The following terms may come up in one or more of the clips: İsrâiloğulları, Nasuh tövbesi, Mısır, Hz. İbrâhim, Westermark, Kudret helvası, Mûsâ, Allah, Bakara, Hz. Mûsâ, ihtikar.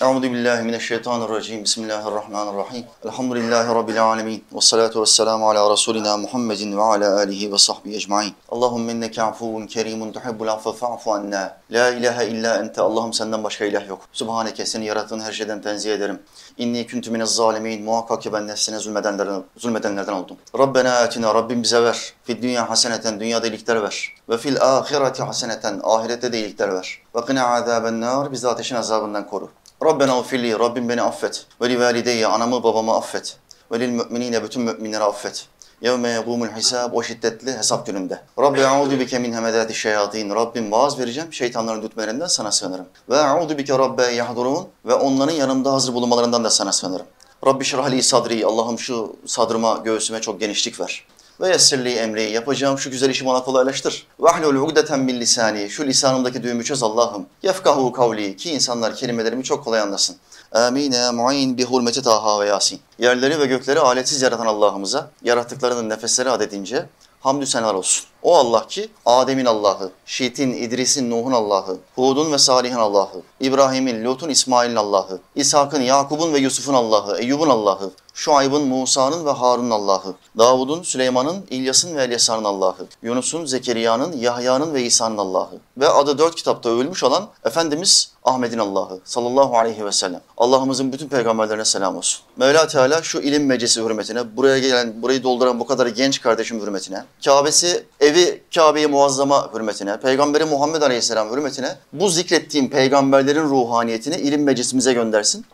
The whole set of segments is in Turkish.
Euzubillahimineşşeytanirracim. Bismillahirrahmanirrahim. Elhamdülillahi Rabbil alemin. Vessalatu vesselamu ala Resulina Muhammedin ve ala alihi ve sahbihi ecmain. Allahümme inneke afuvun kerimun tuhibbul affe fa'fu anna. La ilahe illa ente. Allah'ım senden başka ilah yok. Sübhaneke, seni yarattığın her şeyden tenzih ederim. İnni küntü minez zalimin. Muhakkak ki ben nefsine zulmedenlerden oldum. Rabbena atina. Rabbim bize ver. Fid dünya haseneten. Dünyada iyilikler ver. Ve fil ahireti haseneten. Ahirette de iyilikler ver. Ve qina azabennar. Bizi ateşin azabından koru. Rabbena ufirli, Rabbim beni affet. Ve li valideyye, anamı babamı affet. Ve lil mü'minine, bütün mü'minleri affet. Yevme yegumul hisab, o şiddetli hesap gününde. Rabbi a'udhu bike min hemedati şeyatin. Rabbim vaaz vereceğim, şeytanların dütmelerinden sana sığınırım. Ve a'udhu bike rabbe yahdurun, ve onların yanımda hazır bulunmalarından da sana sığınırım. Rabbi şirahli sadri, Allah'ım şu sadrıma, göğsüme çok genişlik ver. Ve yessirli emri, yapacağım şu güzel işi bana kolaylaştır. Vahlul ugdeten min lisani, şu lisanımdaki düğümü çöz Allah'ım. Yefkahu kavli, ki insanlar kelimelerimi çok kolay anlasın. Amine mu'in bi hurmeti Taha ve Yasin. Yerleri ve gökleri aletsiz yaratan Allah'ımıza, yarattıklarının nefesleri adedince hamdü senalar olsun. O Allah ki Adem'in Allah'ı, Şit'in, İdris'in, Nuh'un Allah'ı, Hud'un ve Salih'in Allah'ı, İbrahim'in, Lut'un, İsmail'in Allah'ı, İshak'ın, Yakub'un ve Yusuf'un Allah'ı, Eyyub'un Allah'ı, Şuayb'ın, Musa'nın ve Harun'un Allah'ı, Davud'un, Süleyman'ın, İlyas'ın ve Elyasa'nın Allah'ı, Yunus'un, Zekeriya'nın, Yahya'nın ve İsa'nın Allah'ı ve adı 4 kitapta övülmüş olan Efendimiz Ahmet'in Allah'ı sallallahu aleyhi ve sellem. Allah'ımızın bütün peygamberlerine selam olsun. Mevla Teala şu ilim meclisi hürmetine, buraya gelen, burayı dolduran bu kadar genç kardeşim hürmetine, Kâbesi, evi Kâbe-i Muazzama hürmetine, Peygamberi Muhammed Aleyhisselam hürmetine, bu zikrettiğim peygamberlerin ruhaniyetini ilim meclisimize göndersin.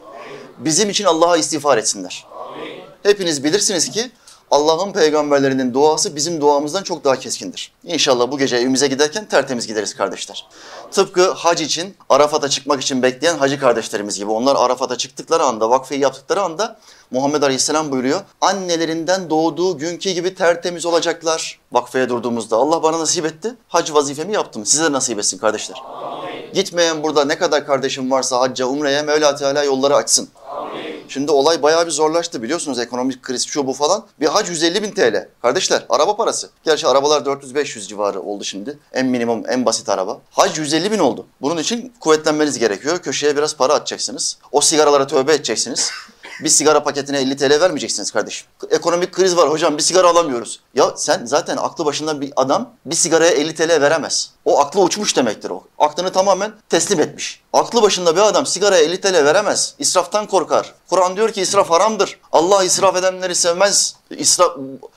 Bizim için Allah'a istiğfar etsinler. Hepiniz bilirsiniz ki Allah'ın peygamberlerinin duası bizim duamızdan çok daha keskindir. İnşallah bu gece evimize giderken tertemiz gideriz kardeşler. Tıpkı hac için, Arafat'a çıkmak için bekleyen hacı kardeşlerimiz gibi. Onlar Arafat'a çıktıkları anda, vakfeyi yaptıkları anda Muhammed Aleyhisselam buyuruyor. Annelerinden doğduğu günkü gibi tertemiz olacaklar vakfeye durduğumuzda. Allah bana nasip etti, hac vazifemi yaptım. Size nasip etsin kardeşler. Amin. Gitmeyen burada ne kadar kardeşim varsa hacca, umreye Mevla Teala yolları açsın. Şimdi olay bayağı bir zorlaştı biliyorsunuz, ekonomik kriz şu bu falan. Bir hac 150.000 TL. Kardeşler araba parası. Gerçi arabalar 400-500 civarı oldu şimdi. En minimum, en basit araba. Hac 150.000 oldu. Bunun için kuvvetlenmeniz gerekiyor. Köşeye biraz para atacaksınız. O sigaralara tövbe edeceksiniz. Bir sigara paketine 50 TL vermeyeceksiniz kardeşim. Ekonomik kriz var hocam, bir sigara alamıyoruz. Ya sen zaten aklı başında bir adam bir sigaraya 50 TL veremez. O aklı uçmuş demektir o. Aklını tamamen teslim etmiş. Aklı başında bir adam sigaraya 50 TL veremez. İsraftan korkar. Kur'an diyor ki israf haramdır. Allah israf edenleri sevmez.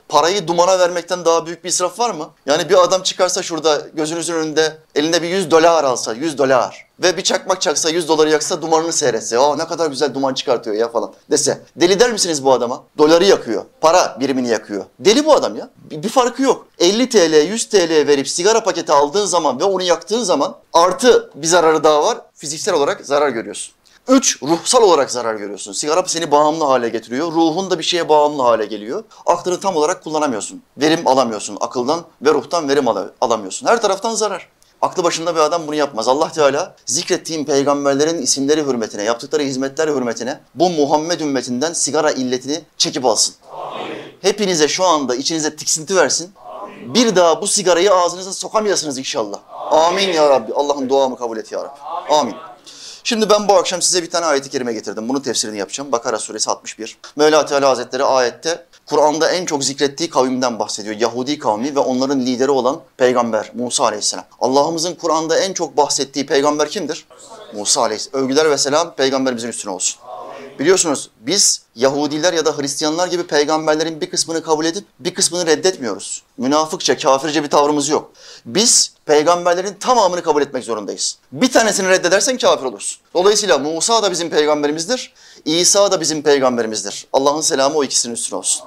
Parayı dumana vermekten daha büyük bir israf var mı? Yani bir adam çıkarsa şurada gözünüzün önünde elinde bir $100 alsa, $100 ve bir çakmak çaksa, $100 yaksa, dumanını seyretse, "Aa ne kadar güzel duman çıkartıyor ya" falan dese, deli der misiniz bu adama? Doları yakıyor, para birimini yakıyor. Deli bu adam ya. Bir farkı yok. 50 TL, 100 TL verip sigara paketi aldığın zaman ve onu yaktığın zaman artı bir zararı daha var. Fiziksel olarak zarar görüyorsun. 3. Ruhsal olarak zarar görüyorsun. Sigara seni bağımlı hale getiriyor. Ruhun da bir şeye bağımlı hale geliyor. Aklını tam olarak kullanamıyorsun. Verim alamıyorsun. Akıldan ve ruhtan verim alamıyorsun. Her taraftan zarar. Aklı başında bir adam bunu yapmaz. Allah Teala zikrettiğim peygamberlerin isimleri hürmetine, yaptıkları hizmetler hürmetine bu Muhammed ümmetinden sigara illetini çekip alsın. Amin. Hepinize şu anda içinize tiksinti versin. Amin. Bir daha bu sigarayı ağzınıza sokamıyorsunuz inşallah. Amin, amin ya Rabbi. Allah'ım duamı kabul et ya Rabbi. Amin. Amin. Şimdi ben bu akşam size bir tane ayet-i kerime getirdim. Bunun tefsirini yapacağım. Bakara suresi 61. Mevla Teala Hazretleri ayette Kur'an'da en çok zikrettiği kavimden bahsediyor. Yahudi kavmi ve onların lideri olan peygamber Musa Aleyhisselam. Allah'ımızın Kur'an'da en çok bahsettiği peygamber kimdir? Musa Aleyhisselam. Övgüler ve selam peygamberimizin üstüne olsun. Biliyorsunuz biz Yahudiler ya da Hristiyanlar gibi peygamberlerin bir kısmını kabul edip bir kısmını reddetmiyoruz. Münafıkça, kafirce bir tavrımız yok. Biz peygamberlerin tamamını kabul etmek zorundayız. Bir tanesini reddedersen kafir olursun. Dolayısıyla Musa da bizim peygamberimizdir, İsa da bizim peygamberimizdir. Allah'ın selamı o ikisinin üstüne olsun.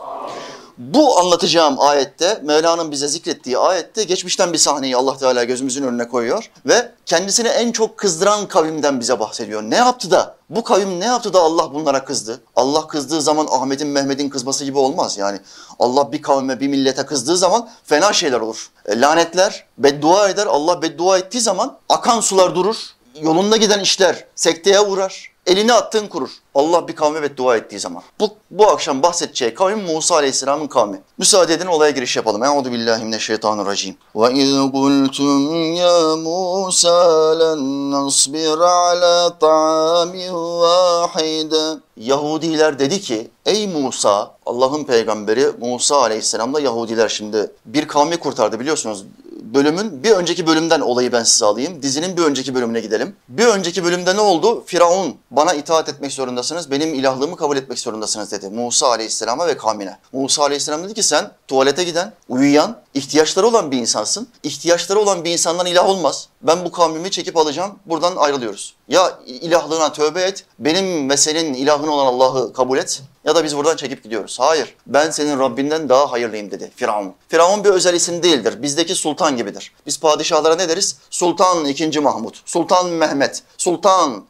Bu anlatacağım ayette, Mevla'nın bize zikrettiği ayette geçmişten bir sahneyi Allah Teala gözümüzün önüne koyuyor ve kendisini en çok kızdıran kavimden bize bahsediyor. Ne yaptı da? Bu kavim ne yaptı da Allah bunlara kızdı? Allah kızdığı zaman Ahmet'in, Mehmet'in kızması gibi olmaz. Yani Allah bir kavme, bir millete kızdığı zaman fena şeyler olur. Lanetler, beddua eder. Allah beddua ettiği zaman akan sular durur. Yolunda giden işler sekteye uğrar. Elini attığın kurur. Allah bir kavme evet dua ettiği zaman. Bu akşam bahsedeceği kavim Mûsâ Aleyhisselam'ın kavmi. Müsaade edin olaya giriş yapalım. Euzu billahi mineşşeytanirracim. Ve iz kultum ya Musa len nasbir ala ta'amin vahide. Yahudiler dedi ki ey Musa, Allah'ın peygamberi Musa Aleyhisselam'la Yahudiler şimdi bir kavmi kurtardı biliyorsunuz. Bölümün bir önceki bölümden olayı ben size alayım. Dizinin bir önceki bölümüne gidelim. Bir önceki bölümde ne oldu? Firavun bana itaat etmek zorundasınız, benim ilahlığımı kabul etmek zorundasınız dedi Musa Aleyhisselam'a ve kavmine. Musa Aleyhisselam dedi ki sen tuvalete giden, uyuyan, ihtiyaçları olan bir insansın. İhtiyaçları olan bir insandan ilah olmaz. Ben bu kavmimi çekip alacağım, buradan ayrılıyoruz. Ya ilahlığına tövbe et, benim ve senin ilahın olan Allah'ı kabul et ya da biz buradan çekip gidiyoruz. Hayır, ben senin Rabbinden daha hayırlıyım dedi Firavun. Firavun bir özel isim değildir, bizdeki sultan gibidir. Biz padişahlara ne deriz? Sultan 2. Mahmud, Sultan Mehmet, Sultan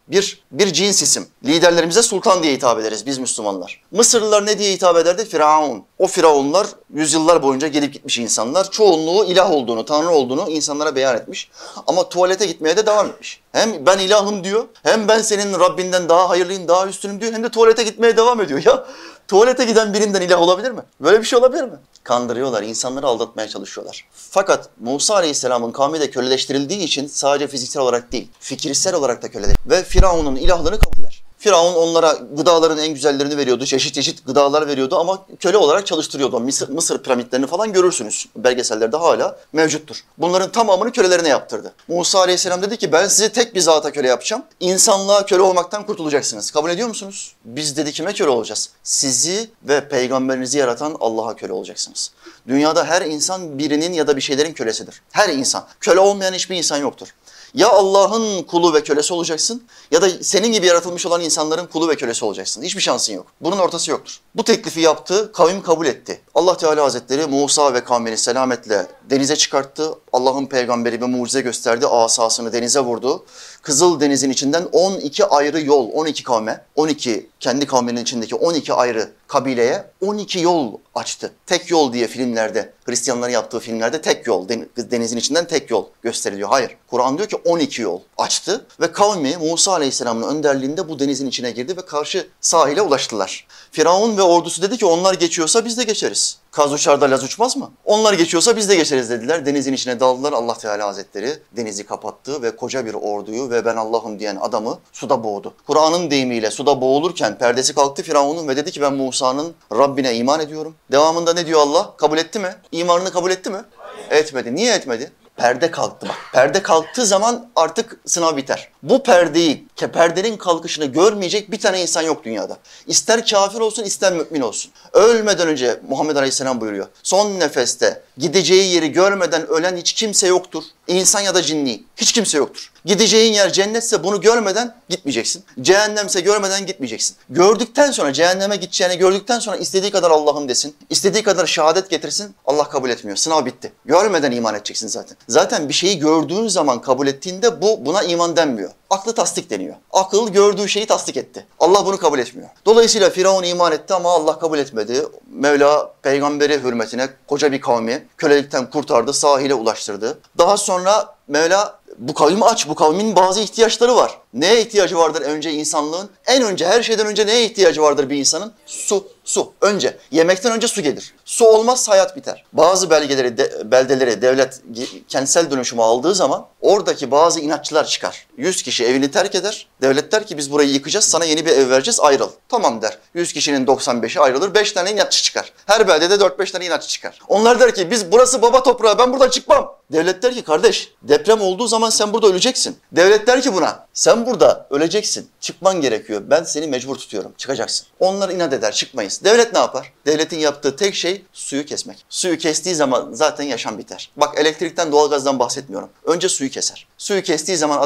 bir cins isim. Liderlerimize sultan diye hitap ederiz biz Müslümanlar. Mısırlılar ne diye hitap ederdi? Firavun. O firavunlar yüzyıllar boyunca gelip gitmiş insanlar. Çoğunluğu ilah olduğunu, tanrı olduğunu insanlara beyan etmiş. Ama tuvalete gitmeye de devam etmiş. Hem ben ilahım diyor, hem ben senin Rabbinden daha hayırlıyım, daha üstünüm diyor, hem de tuvalete gitmeye devam ediyor. Ya tuvalete giden birinden ilah olabilir mi? Böyle bir şey olabilir mi? Kandırıyorlar, insanları aldatmaya çalışıyorlar. Fakat Musa Aleyhisselam'ın kavmi de köleleştirildiği için sadece fiziksel olarak değil, fikirsel olarak da köleleştirildi. Ve Firavun'un ilahlığını kabul ettiler. Firavun onlara gıdaların en güzellerini veriyordu, çeşit çeşit gıdalar veriyordu ama köle olarak çalıştırıyordu. Mısır piramitlerini falan görürsünüz, belgesellerde hala mevcuttur. Bunların tamamını kölelerine yaptırdı. Musa Aleyhisselam dedi ki ben sizi tek bir zata köle yapacağım, İnsanlığa köle olmaktan kurtulacaksınız. Kabul ediyor musunuz? Biz dedi kime köle olacağız? Sizi ve peygamberinizi yaratan Allah'a köle olacaksınız. Dünyada her insan birinin ya da bir şeylerin kölesidir. Her insan. Köle olmayan hiçbir insan yoktur. Ya Allah'ın kulu ve kölesi olacaksın ya da senin gibi yaratılmış olan insanların kulu ve kölesi olacaksın. Hiçbir şansın yok. Bunun ortası yoktur. Bu teklifi yaptı, kavim kabul etti. Allah Teala Hazretleri Musa ve kavmini selametle denize çıkarttı. Allah'ın peygamberi bir mucize gösterdi. Asasını denize vurdu. Kızıl denizin içinden 12 ayrı yol, 12 kavme, 12 kendi kavminin içindeki 12 ayrı kabileye 12 yol açtı. Tek yol diye filmlerde, Hristiyanların yaptığı filmlerde tek yol, denizin içinden tek yol gösteriliyor. Hayır, Kur'an diyor ki 12 yol açtı ve kavmi Musa Aleyhisselam'ın önderliğinde bu denizin içine girdi ve karşı sahile ulaştılar. Firavun ve ordusu dedi ki onlar geçiyorsa biz de geçeriz. Kaz uçarda laz uçmaz mı? Onlar geçiyorsa biz de geçeriz dediler. Denizin içine daldılar. Allah Teala Hazretleri denizi kapattı ve koca bir orduyu ve ben Allah'ım diyen adamı suda boğdu. Kur'an'ın deyimiyle suda boğulurken perdesi kalktı Firavun'un ve dedi ki ben Musa'nın Rabbine iman ediyorum. Devamında ne diyor Allah? Kabul etti mi? İmanını kabul etti mi? Etmedi. Niye etmedi? Perde kalktı bak. Perde kalktığı zaman artık sınav biter. Bu perdeyi, perdenin kalkışını görmeyecek bir tane insan yok dünyada. İster kafir olsun, ister mümin olsun. Ölmeden önce Muhammed Aleyhisselam buyuruyor. Son nefeste gideceği yeri görmeden ölen hiç kimse yoktur. İnsan ya da cinni. Hiç kimse yoktur. Gideceğin yer cennetse bunu görmeden gitmeyeceksin. Cehennemse görmeden gitmeyeceksin. Gördükten sonra, cehenneme gideceğini gördükten sonra istediği kadar Allah'ım desin, istediği kadar şehadet getirsin, Allah kabul etmiyor. Sınav bitti. Görmeden iman edeceksin zaten. Zaten bir şeyi gördüğün zaman kabul ettiğinde buna iman denmiyor. Aklı tasdik deniyor. Akıl gördüğü şeyi tasdik etti. Allah bunu kabul etmiyor. Dolayısıyla Firavun iman etti ama Allah kabul etmedi. Mevla peygamberi hürmetine koca bir kavmi kölelikten kurtardı, sahile ulaştırdı. Daha sonra Mevla bu kavim aç, bu kavmin bazı ihtiyaçları var. Neye ihtiyacı vardır önce insanlığın? Her şeyden önce neye ihtiyacı vardır bir insanın? Su. Su. Önce. Yemekten önce su gelir. Su olmazsa hayat biter. Bazı beldeleri devlet kentsel dönüşümü aldığı zaman oradaki bazı inatçılar çıkar. 100 kişi evini terk eder. Devlet der ki biz burayı yıkacağız, sana yeni bir ev vereceğiz, ayrıl. Tamam der. 100 kişinin 95'i ayrılır. 5 tane inatçı çıkar. Her beldede 4-5 tane inatçı çıkar. Onlar der ki biz burası baba toprağı, ben buradan çıkmam. Devlet der ki kardeş deprem olduğu zaman sen burada öleceksin. Devlet der ki buna sen burada öleceksin. Çıkman gerekiyor. Ben seni mecbur tutuyorum. Çıkacaksın. Onlar inat eder. Çıkmayız. Devlet ne yapar? Devletin yaptığı tek şey suyu kesmek. Suyu kestiği zaman zaten yaşam biter. Bak elektrikten, doğalgazdan bahsetmiyorum. Önce suyu keser. Suyu kestiği zaman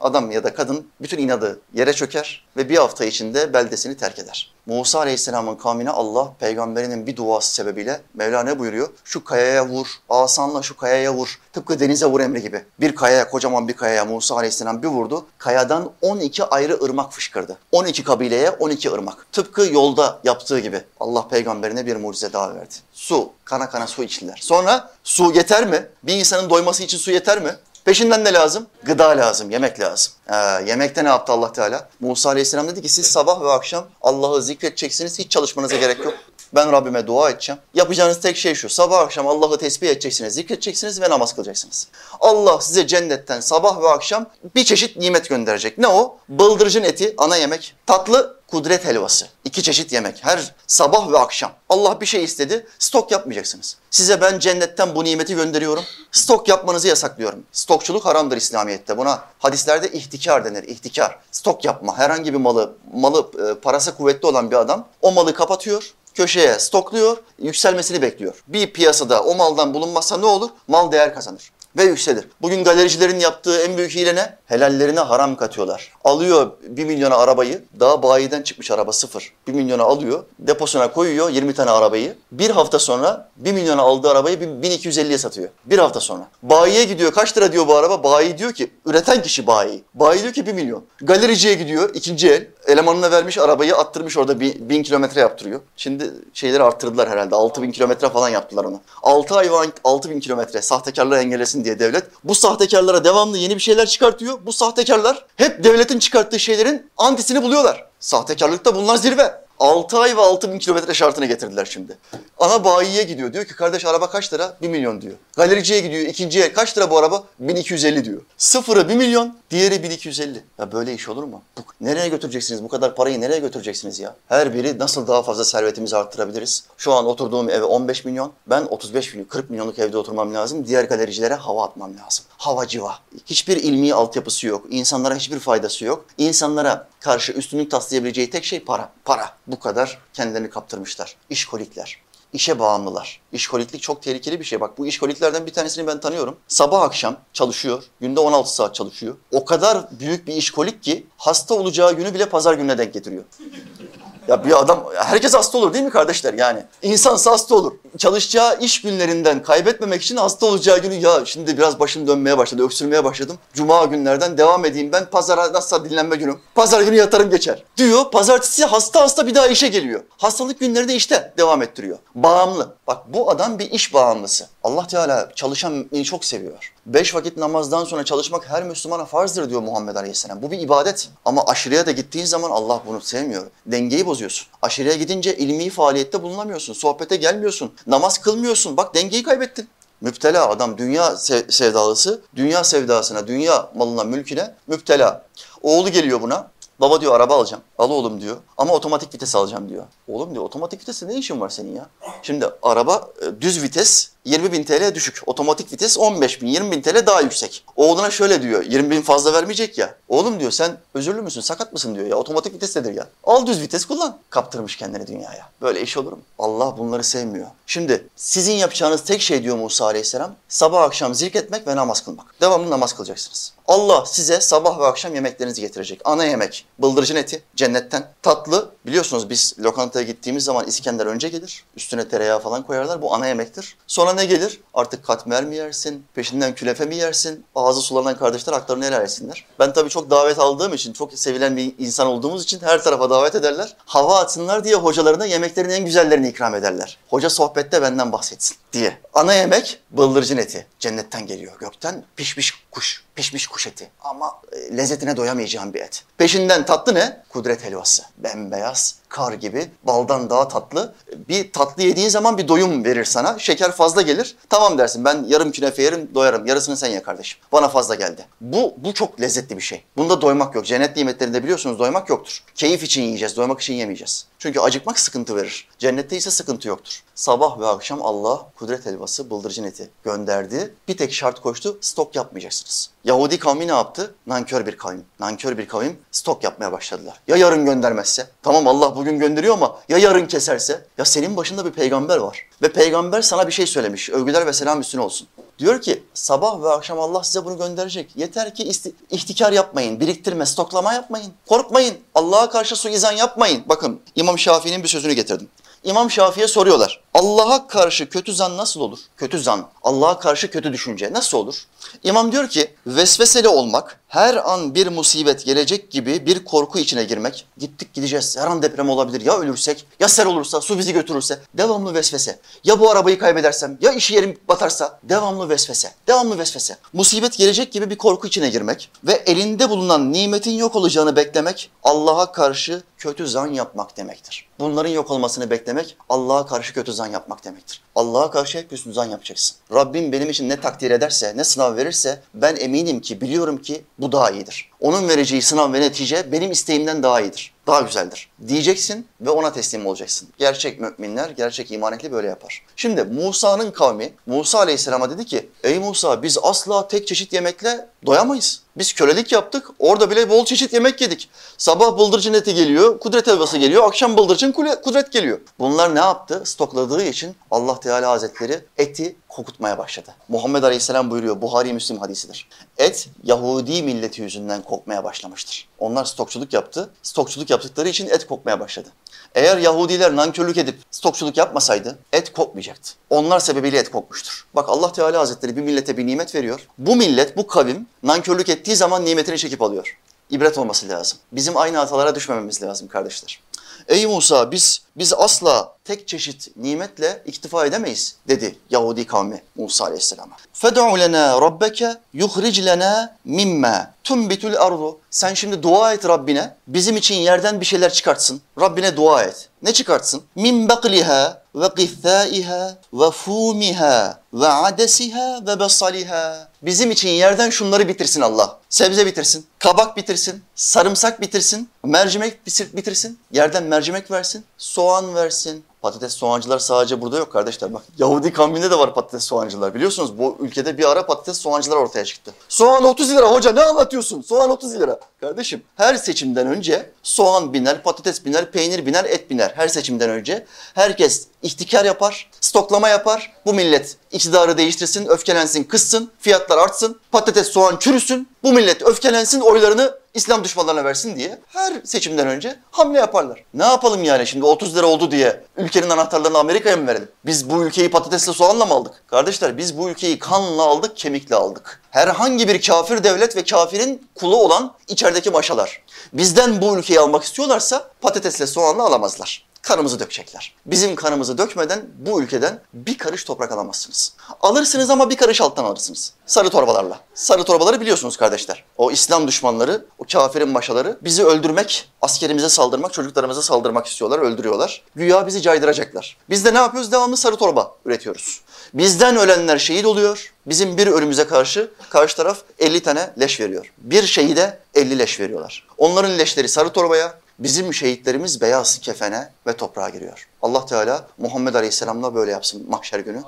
adam ya da kadın bütün inadı yere çöker ve bir hafta içinde beldesini terk eder. Musa Aleyhisselam'ın kavmine Allah peygamberinin bir duası sebebiyle Mevla ne buyuruyor? Şu kayaya vur, asanla şu kayaya vur. Tıpkı denize vur emri gibi. Bir kayaya, kocaman bir kayaya Musa Aleyhisselam bir vurdu. Kayadan 12 ayrı ırmak fışkırdı. 12 kabileye 12 ırmak. Tıpkı yolda yaptığı gibi Allah peygamberine bir mucize daha verdi. Su, kana kana su içtiler. Sonra su yeter mi? Bir insanın doyması için su yeter mi? Peşinden ne lazım? Gıda lazım, yemek lazım. Yemekte ne yaptı Allah Teala? Musa Aleyhisselam dedi ki siz sabah ve akşam Allah'ı zikredeceksiniz, hiç çalışmanıza gerek yok. Ben Rabbime dua edeceğim. Yapacağınız tek şey şu, sabah akşam Allah'ı tesbih edeceksiniz, zikredeceksiniz ve namaz kılacaksınız. Allah size cennetten sabah ve akşam bir çeşit nimet gönderecek. Ne o? Bıldırcın eti, ana yemek, tatlı, kudret helvası. 2 çeşit yemek her sabah ve akşam. Allah bir şey istedi, stok yapmayacaksınız. Size ben cennetten bu nimeti gönderiyorum, stok yapmanızı yasaklıyorum. Stokçuluk haramdır İslamiyet'te, buna hadislerde ihtikar denir, ihtikar. Stok yapma, herhangi bir malı parası kuvvetli olan bir adam o malı kapatıyor. Köşeye stokluyor, yükselmesini bekliyor. Bir piyasada o maldan bulunmazsa ne olur? Mal değer kazanır ve yükselir. Bugün galericilerin yaptığı en büyük hile ne? Helallerine haram katıyorlar. Alıyor 1 milyona arabayı, daha bayiden çıkmış araba sıfır. 1 milyona alıyor, deposuna koyuyor 20 tane arabayı. Bir hafta sonra 1 milyona aldığı arabayı 1250'ye satıyor. Bir hafta sonra. Bayiye gidiyor, kaç lira diyor bu araba? Bayi diyor ki, üreten kişi bayi. Bayi diyor ki 1 milyon. Galericiye gidiyor, ikinci el. Elemanına vermiş arabayı, attırmış orada 1000 kilometre yaptırıyor. Şimdi şeyleri arttırdılar herhalde, 6000 kilometre falan yaptılar onu. 6 ay 6000 kilometre, sahtekarlığı engellesin diye devlet. Bu sahtekarlara devamlı yeni bir şeyler çıkartıyor. Bu sahtekarlar hep devletin çıkarttığı şeylerin antisini buluyorlar. Sahtekarlıkta bunlar zirve. 6 ay ve 6000 kilometre şartını getirdiler şimdi. Ana bayiye gidiyor, diyor ki kardeş araba kaç lira? 1 milyon diyor. Galericiye gidiyor, ikinciye kaç lira bu araba? 1250 diyor. Sıfırı 1 milyon, diğeri 1250. Ya böyle iş olur mu? Nereye götüreceksiniz? Bu kadar parayı nereye götüreceksiniz ya? Her biri nasıl daha fazla servetimizi arttırabiliriz? Şu an oturduğum eve 15 milyon, ben 35 milyon, 40 milyonluk evde oturmam lazım. Diğer galericilere hava atmam lazım. Hava civa. Hiçbir ilmi altyapısı yok, insanlara hiçbir faydası yok. İnsanlara karşı üstünlük taslayabileceği tek şey para. Para. Bu kadar kendilerini kaptırmışlar. İşkolikler. İşe bağımlılar. İşkoliklik çok tehlikeli bir şey. Bak bu işkoliklerden bir tanesini ben tanıyorum. Sabah akşam çalışıyor. Günde 16 saat çalışıyor. O kadar büyük bir işkolik ki hasta olacağı günü bile pazar gününe denk getiriyor. Ya bir adam, herkes hasta olur değil mi kardeşler yani? İnsansa hasta olur. Çalışacağı iş günlerinden kaybetmemek için hasta olacağı günü, ya şimdi biraz başım dönmeye başladı, öksürmeye başladım. Cuma günlerden devam edeyim ben, pazara nasılsa dinlenme günüm. Pazar günü yatarım geçer diyor. Pazartesi hasta bir daha işe geliyor. Hastalık günleri de işte devam ettiriyor. Bağımlı. Bak bu adam bir iş bağımlısı. Allah Teala çalışan çok seviyor. 5 vakit namazdan sonra çalışmak her Müslümana farzdır diyor Muhammed Aleyhisselam. Bu bir ibadet. Ama aşırıya da gittiğin zaman Allah bunu sevmiyor. Dengeyi bozuyorsun. Aşırıya gidince ilmi faaliyette bulunamıyorsun. Sohbete gelmiyorsun. Namaz kılmıyorsun. Bak dengeyi kaybettin. Müptela adam, dünya sevdalısı. Dünya sevdasına, dünya malına, mülküne müptela. Oğlu geliyor buna. Baba diyor araba alacağım. Al oğlum diyor. Ama otomatik vites alacağım diyor. Oğlum diyor otomatik vitesle ne işin var senin ya? Şimdi araba düz vites 20.000 TL düşük. Otomatik vites 15.000, 20.000 TL daha yüksek. Oğluna şöyle diyor, 20.000 fazla vermeyecek ya. Oğlum diyor sen özürlü müsün, sakat mısın diyor ya. Otomatik vites nedir ya? Al düz vites kullan. Kaptırmış kendini dünyaya. Böyle iş olur mu? Allah bunları sevmiyor. Şimdi sizin yapacağınız tek şey diyor Musa Aleyhisselam, sabah akşam zikretmek ve namaz kılmak. Devamlı namaz kılacaksınız. Allah size sabah ve akşam yemeklerinizi getirecek. Ana yemek, bıldırcın eti cennetten. Tatlı, biliyorsunuz biz lokantaya gittiğimiz zaman İskender önce gelir. Üstüne tereyağı falan koyarlar, bu ana yemektir. Sonra ne gelir? Artık katmer mi yersin, peşinden künefe mi yersin? Ağzı sulanan kardeşler haklarını helal etsinler. Ben tabii çok davet aldığım için, çok sevilen bir insan olduğumuz için her tarafa davet ederler. Hava atsınlar diye hocalarına yemeklerin en güzellerini ikram ederler. Hoca sohbette benden bahsetsin diye. Ana yemek bıldırcın eti. Cennetten geliyor, gökten pişmiş kuş. Pişmiş kuş eti ama lezzetine doyamayacağım bir et. Peşinden tatlı ne? Kudret helvası. Bembeyaz, kar gibi, baldan daha tatlı. Bir tatlı yediğin zaman bir doyum verir sana. Şeker fazla gelir. Tamam dersin ben yarım künefe yerim doyarım. Yarısını sen ye kardeşim. Bana fazla geldi. Bu çok lezzetli bir şey. Bunda doymak yok. Cennet nimetlerinde biliyorsunuz doymak yoktur. Keyif için yiyeceğiz, doymak için yemeyeceğiz. Çünkü acıkmak sıkıntı verir. Cennette ise sıkıntı yoktur. Sabah ve akşam Allah kudret helvası, bıldırcın eti gönderdi. Bir tek şart koştu, stok yapmayacaksınız. Yahudi kavmi ne yaptı? Nankör bir kavim. Nankör bir kavim stok yapmaya başladılar. Ya yarın göndermezse? Tamam Allah bugün gönderiyor ama ya yarın keserse? Ya senin başında bir peygamber var. Ve peygamber sana bir şey söylemiş. Övgüler ve selam üstüne olsun. Diyor ki sabah ve akşam Allah size bunu gönderecek. Yeter ki ihtikar yapmayın, biriktirme, stoklama yapmayın. Korkmayın, Allah'a karşı suizan yapmayın. Bakın İmam Şafii'nin bir sözünü getirdim. İmam Şafii'ye soruyorlar. Allah'a karşı kötü zan nasıl olur? Kötü zan, Allah'a karşı kötü düşünce nasıl olur? İmam diyor ki vesveseli olmak, her an bir musibet gelecek gibi bir korku içine girmek. Gittik gideceğiz, her an deprem olabilir, ya ölürsek, ya sel olursa, su bizi götürürse, devamlı vesvese. Ya bu arabayı kaybedersem, ya iş yerim batarsa, devamlı vesvese, devamlı vesvese. Musibet gelecek gibi bir korku içine girmek ve elinde bulunan nimetin yok olacağını beklemek Allah'a karşı kötü zan yapmak demektir. Bunların yok olmasını beklemek Allah'a karşı kötü zan yapmak demektir. Allah'a karşı hep hüsnü zan yapacaksın. Rabbim benim için ne takdir ederse, ne sınav verirse ben eminim ki, biliyorum ki bu daha iyidir. Onun vereceği sınav ve netice benim isteğimden daha iyidir, daha güzeldir diyeceksin ve ona teslim olacaksın. Gerçek müminler, gerçek iman ehli böyle yapar. Şimdi Musa'nın kavmi Musa Aleyhisselam'a dedi ki ey Musa, biz asla tek çeşit yemekle doyamayız. Biz kölelik yaptık, orada bile bol çeşit yemek yedik. Sabah bıldırcın eti geliyor, kudret helvası geliyor, akşam bıldırcın kudret geliyor. Bunlar ne yaptı? Stokladığı için Allah Teala Hazretleri eti kokutmaya başladı. Muhammed Aleyhisselam buyuruyor, Buhari Müslim hadisidir. Et Yahudi milleti yüzünden kokmaya başlamıştır. Onlar stokçuluk yaptı. Stokçuluk yaptıkları için et kokmaya başladı. Eğer Yahudiler nankörlük edip stokçuluk yapmasaydı et kokmayacaktı. Onlar sebebiyle et kokmuştur. Bak, Allah Teala Hazretleri bir millete bir nimet veriyor. Bu millet, bu kavim nankörlük ettiği zaman nimetini çekip alıyor. İbret olması lazım. Bizim aynı hatalara düşmememiz lazım kardeşler. Ey Musa, biz asla tek çeşit nimetle iktifa edemeyiz dedi Yahudi kavmi Musa Aleyhisselam'a. Fed'u lena rabbeke yuhric lena mimma tunbitul ardu. Sen şimdi dua et Rabbine, bizim için yerden bir şeyler çıkartsın. Rabbine dua et. Ne çıkartsın? Min bakliha ve qithaiha ve fumiha ve adasiha ve basaliha. Bizim için yerden şunları bitirsin Allah. Sebze bitirsin, kabak bitirsin, sarımsak bitirsin, mercimek bitirsin. Yerden mercimek versin, soğan versin. Patates soğancılar sadece burada yok kardeşler. Bak, Yahudi kavminde de var patates soğancılar. Biliyorsunuz bu ülkede bir ara patates soğancılar ortaya çıktı. Soğan 30 lira hoca, ne anlatıyorsun? Soğan 30 lira. Kardeşim, her seçimden önce soğan biner, patates biner, peynir biner, et biner. Her seçimden önce herkes ihtikar yapar, stoklama yapar. Bu millet iktidarı değiştirsin, öfkelensin, kızsın, fiyatlar artsın, patates soğan çürüsün. Bu millet öfkelensin, oylarını İslam düşmanlarına versin diye her seçimden önce hamle yaparlar. Ne yapalım yani şimdi 30 lira oldu diye ülkenin anahtarlarını Amerika'ya mı verelim? Biz bu ülkeyi patatesle soğanla mı aldık? Kardeşler, biz bu ülkeyi kanla aldık, kemikle aldık. Herhangi bir kafir devlet ve kafirin kulu olan içerideki maşalar bizden bu ülkeyi almak istiyorlarsa patatesle soğanla alamazlar. Kanımızı dökecekler. Bizim kanımızı dökmeden bu ülkeden bir karış toprak alamazsınız. Alırsınız ama bir karış alttan alırsınız. Sarı torbalarla. Sarı torbaları biliyorsunuz kardeşler. O İslam düşmanları, o kafirin maşaları bizi öldürmek, askerimize saldırmak, çocuklarımıza saldırmak istiyorlar, öldürüyorlar. Güya bizi caydıracaklar. Biz de ne yapıyoruz? Devamlı sarı torba üretiyoruz. Bizden ölenler şehit oluyor. Bizim bir ölümüze karşı taraf 50 tane leş veriyor. Bir şehide 50 leş veriyorlar. Onların leşleri sarı torbaya, bizim şehitlerimiz beyaz kefene ve toprağa giriyor. Allah Teala Muhammed Aleyhisselam'la böyle yapsın mahşer günü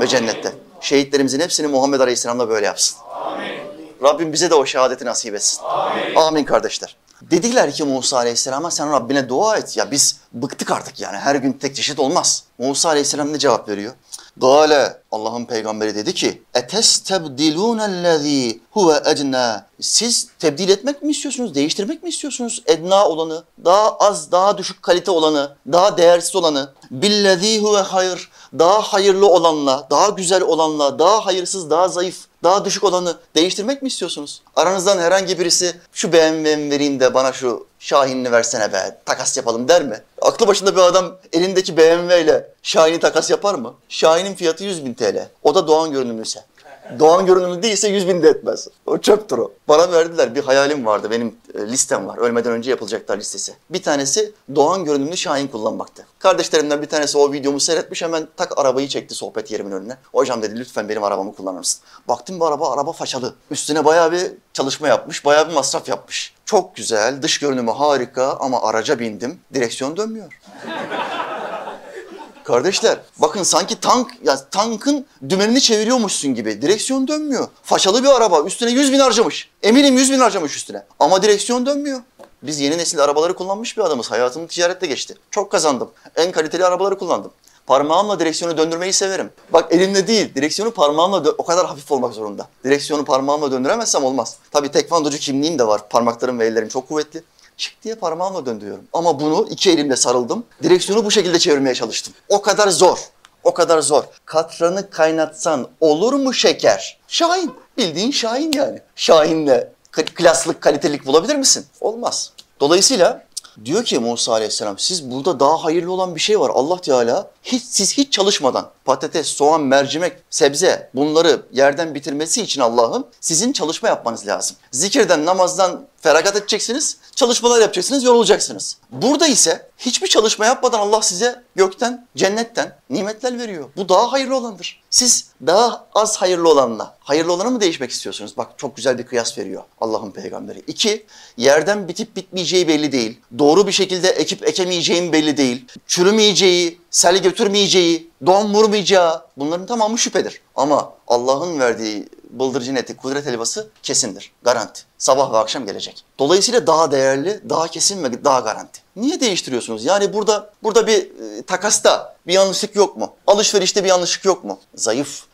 ve cennette. Şehitlerimizin hepsini Muhammed Aleyhisselam'la böyle yapsın. Amin. Rabbim bize de o şehadeti nasip etsin. Amin, amin kardeşler. Dediler ki Musa Aleyhisselam'a sen Rabbine dua et. Ya biz bıktık artık yani, her gün tek çeşit olmaz. Musa Aleyhisselam ne cevap veriyor? Gale, Allah'ın peygamberi dedi ki etestebdilûnellezî huve ednâ. Siz tebdil etmek mi istiyorsunuz? Değiştirmek mi istiyorsunuz? Edna olanı, daha az, daha düşük kalite olanı, daha değersiz olanı. Billezî huve hayr. Daha hayırlı olanla, daha güzel olanla, daha hayırsız, daha zayıf, daha düşük olanı değiştirmek mi istiyorsunuz? Aranızdan herhangi birisi şu BMW'mi vereyim de bana şu Şahin'ini versene be, takas yapalım der mi? Aklı başında bir adam elindeki BMW ile Şahin'i takas yapar mı? Şahin'in fiyatı 100.000 TL. O da doğan görünümlüyse. Doğan görünümlü değilse 100.000 de etmez. O çöptür o. Bana verdiler, bir hayalim vardı, benim listem var. Ölmeden önce yapılacaklar listesi. Bir tanesi doğan görünümlü Şahin kullanmaktı. Kardeşlerimden bir tanesi o videomu seyretmiş, hemen tak arabayı çekti sohbet yerimin önüne. Hocam dedi, lütfen benim arabamı kullanır mısın? Baktım bu araba façalı. Üstüne bayağı bir çalışma yapmış, bayağı bir masraf yapmış. Çok güzel, dış görünümü harika ama araca bindim, direksiyon dönmüyor. Kardeşler bakın, sanki tankın dümenini çeviriyormuşsun gibi, direksiyon dönmüyor. Façalı bir araba, üstüne 100.000 harcamış. Eminim 100.000 harcamış üstüne ama direksiyon dönmüyor. Biz yeni nesil arabaları kullanmış bir adamız. Hayatım ticarette geçti. Çok kazandım. En kaliteli arabaları kullandım. Parmağımla direksiyonu döndürmeyi severim. Bak, elimle değil, direksiyonu parmağımla o kadar hafif olmak zorunda. Direksiyonu parmağımla döndüremezsem olmaz. Tabii tekvandocu kimliğim de var. Parmaklarım ve ellerim çok kuvvetli. Çık diye parmağımla döndürüyorum. Ama bunu iki elimle sarıldım. Direksiyonu bu şekilde çevirmeye çalıştım. O kadar zor. o kadar zor. Katranı kaynatsan olur mu şeker? Şahin, bildiğin Şahin yani. Şahinle klaslık, kalitelik bulabilir misin? Olmaz. Dolayısıyla diyor ki Musa Aleyhisselam, siz burada daha hayırlı olan bir şey var. Allah Teala siz hiç çalışmadan patates, soğan, mercimek, sebze bunları yerden bitirmesi için Allah'ın sizin çalışma yapmanız lazım. Zikirden, namazdan feragat edeceksiniz, çalışmalar yapacaksınız, yorulacaksınız. Burada ise hiçbir çalışma yapmadan Allah size gökten, cennetten nimetler veriyor. Bu daha hayırlı olandır. Siz daha az hayırlı olanla, hayırlı olana mı değişmek istiyorsunuz? Bak çok güzel bir kıyas veriyor Allah'ın peygamberi. 2. Yerden bitip bitmeyeceği belli değil. Doğru bir şekilde ekip ekemeyeceğin belli değil. Çürümeyeceği, sel götürmeyeceği, don vurmayacağı, bunların tamamı şüphedir. Ama Allah'ın verdiği bıldırcın eti, kudret helvası kesindir. Garanti. Sabah ve akşam gelecek. Dolayısıyla daha değerli, daha kesin ve daha garanti. Niye değiştiriyorsunuz? Yani burada bir takasta bir yanlışlık yok mu? Alışverişte bir yanlışlık yok mu?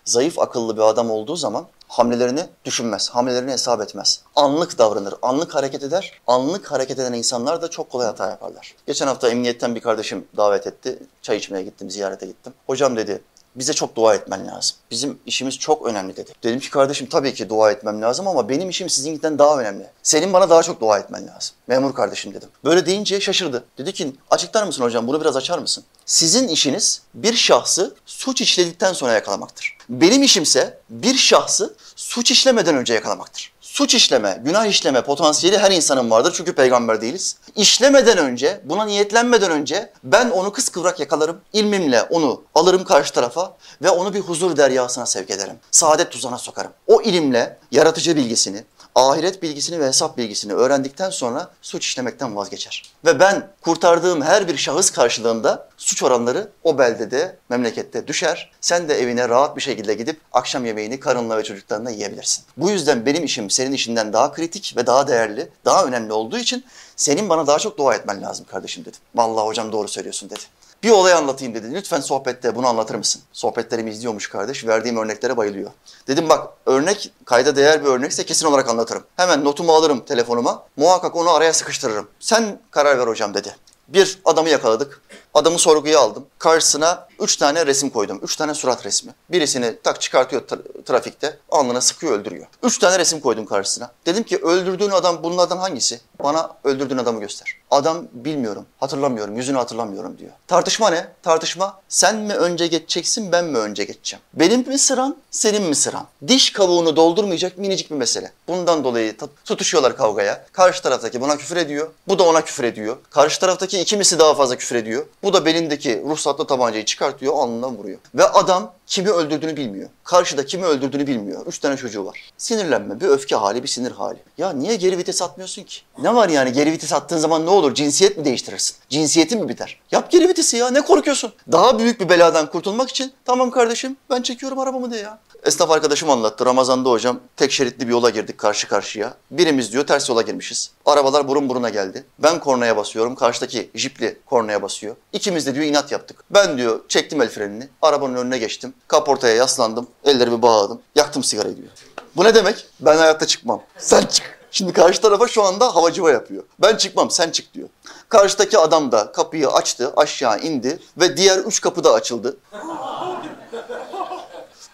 Zayıf akıllı bir adam olduğu zaman hamlelerini düşünmez, hamlelerini hesap etmez. Anlık davranır, anlık hareket eder. Anlık hareket eden insanlar da çok kolay hata yaparlar. Geçen hafta emniyetten bir kardeşim davet etti. Çay içmeye gittim, ziyarete gittim. Hocam dedi, bize çok dua etmen lazım. Bizim işimiz çok önemli dedi. Dedim ki kardeşim tabii ki dua etmem lazım ama benim işim sizinkinden daha önemli. Senin bana daha çok dua etmen lazım. Memur kardeşim dedim. Böyle deyince şaşırdı. Dedi ki açıklar mısın hocam, bunu biraz açar mısın? Sizin işiniz bir şahsı suç işledikten sonra yakalamaktır. Benim işimse bir şahsı suç işlemeden önce yakalamaktır. Suç işleme, günah işleme potansiyeli her insanın vardır çünkü peygamber değiliz. İşlemeden önce, buna niyetlenmeden önce ben onu kıskıvrak yakalarım. İlmimle onu alırım karşı tarafa ve onu bir huzur deryasına sevk ederim. Saadet tuzağına sokarım. O ilimle yaratıcı bilgisini, ahiret bilgisini ve hesap bilgisini öğrendikten sonra suç işlemekten vazgeçer. Ve ben kurtardığım her bir şahıs karşılığında suç oranları o beldede, memlekette düşer. Sen de evine rahat bir şekilde gidip akşam yemeğini karınla ve çocuklarınla yiyebilirsin. Bu yüzden benim işim senin işinden daha kritik ve daha değerli, daha önemli olduğu için senin bana daha çok dua etmen lazım kardeşim dedim. Vallahi hocam doğru söylüyorsun dedi. Bir olay anlatayım dedi. Lütfen sohbette bunu anlatır mısın? Sohbetlerimi izliyormuş kardeş. Verdiğim örneklere bayılıyor. Dedim bak örnek kayda değer bir örnekse kesin olarak anlatırım. Hemen notumu alırım telefonuma. Muhakkak onu araya sıkıştırırım. Sen karar ver hocam dedi. Bir adamı yakaladık. Adamı sorguya aldım. Karşısına 3 tane resim koydum. 3 tane surat resmi. Birisini tak çıkartıyor trafikte. Alnına sıkıyor öldürüyor. 3 tane resim koydum karşısına. Dedim ki öldürdüğün adam bunlardan hangisi? Bana öldürdüğün adamı göster. Adam bilmiyorum, hatırlamıyorum, yüzünü hatırlamıyorum diyor. Tartışma ne? Tartışma sen mi önce geçeceksin ben mi önce geçeceğim? Benim mi sıram, senin mi sıram? Diş kabuğunu doldurmayacak minicik bir mesele. Bundan dolayı tutuşuyorlar kavgaya. Karşı taraftaki buna küfür ediyor. Bu da ona küfür ediyor. Karşı taraftaki ikimisi daha fazla küfür ediyor. Bu da belindeki ruhsatlı tabancayı çıkartıyor, alnından vuruyor. Ve adam kimi öldürdüğünü bilmiyor. Karşıda kimi öldürdüğünü bilmiyor. 3 tane çocuğu var. Sinirlenme, bir öfke hali, bir sinir hali. Ya niye geri vites atmıyorsun ki? Ne var yani geri vites attığın zaman ne olur? Cinsiyet mi değiştirirsin? Cinsiyetin mi biter? Yap geri vitesi ya, ne korkuyorsun? Daha büyük bir beladan kurtulmak için tamam kardeşim ben çekiyorum arabamı de ya. Esnaf arkadaşım anlattı. Ramazan'da hocam tek şeritli bir yola girdik karşı karşıya. Birimiz diyor ters yola girmişiz. Arabalar burun buruna geldi. Ben kornaya basıyorum. Karşıdaki jipli kornaya basıyor. İkimiz de diyor inat yaptık. Ben diyor çektim el frenini. Arabanın önüne geçtim. Kaportaya yaslandım. Ellerimi bağladım. Yaktım sigarayı diyor. Bu ne demek? Ben hayatta çıkmam. Sen çık. Şimdi karşı tarafa şu anda havacıva yapıyor. Ben çıkmam, sen çık diyor. Karşıdaki adam da kapıyı açtı, aşağı indi ve diğer 3 kapı da açıldı.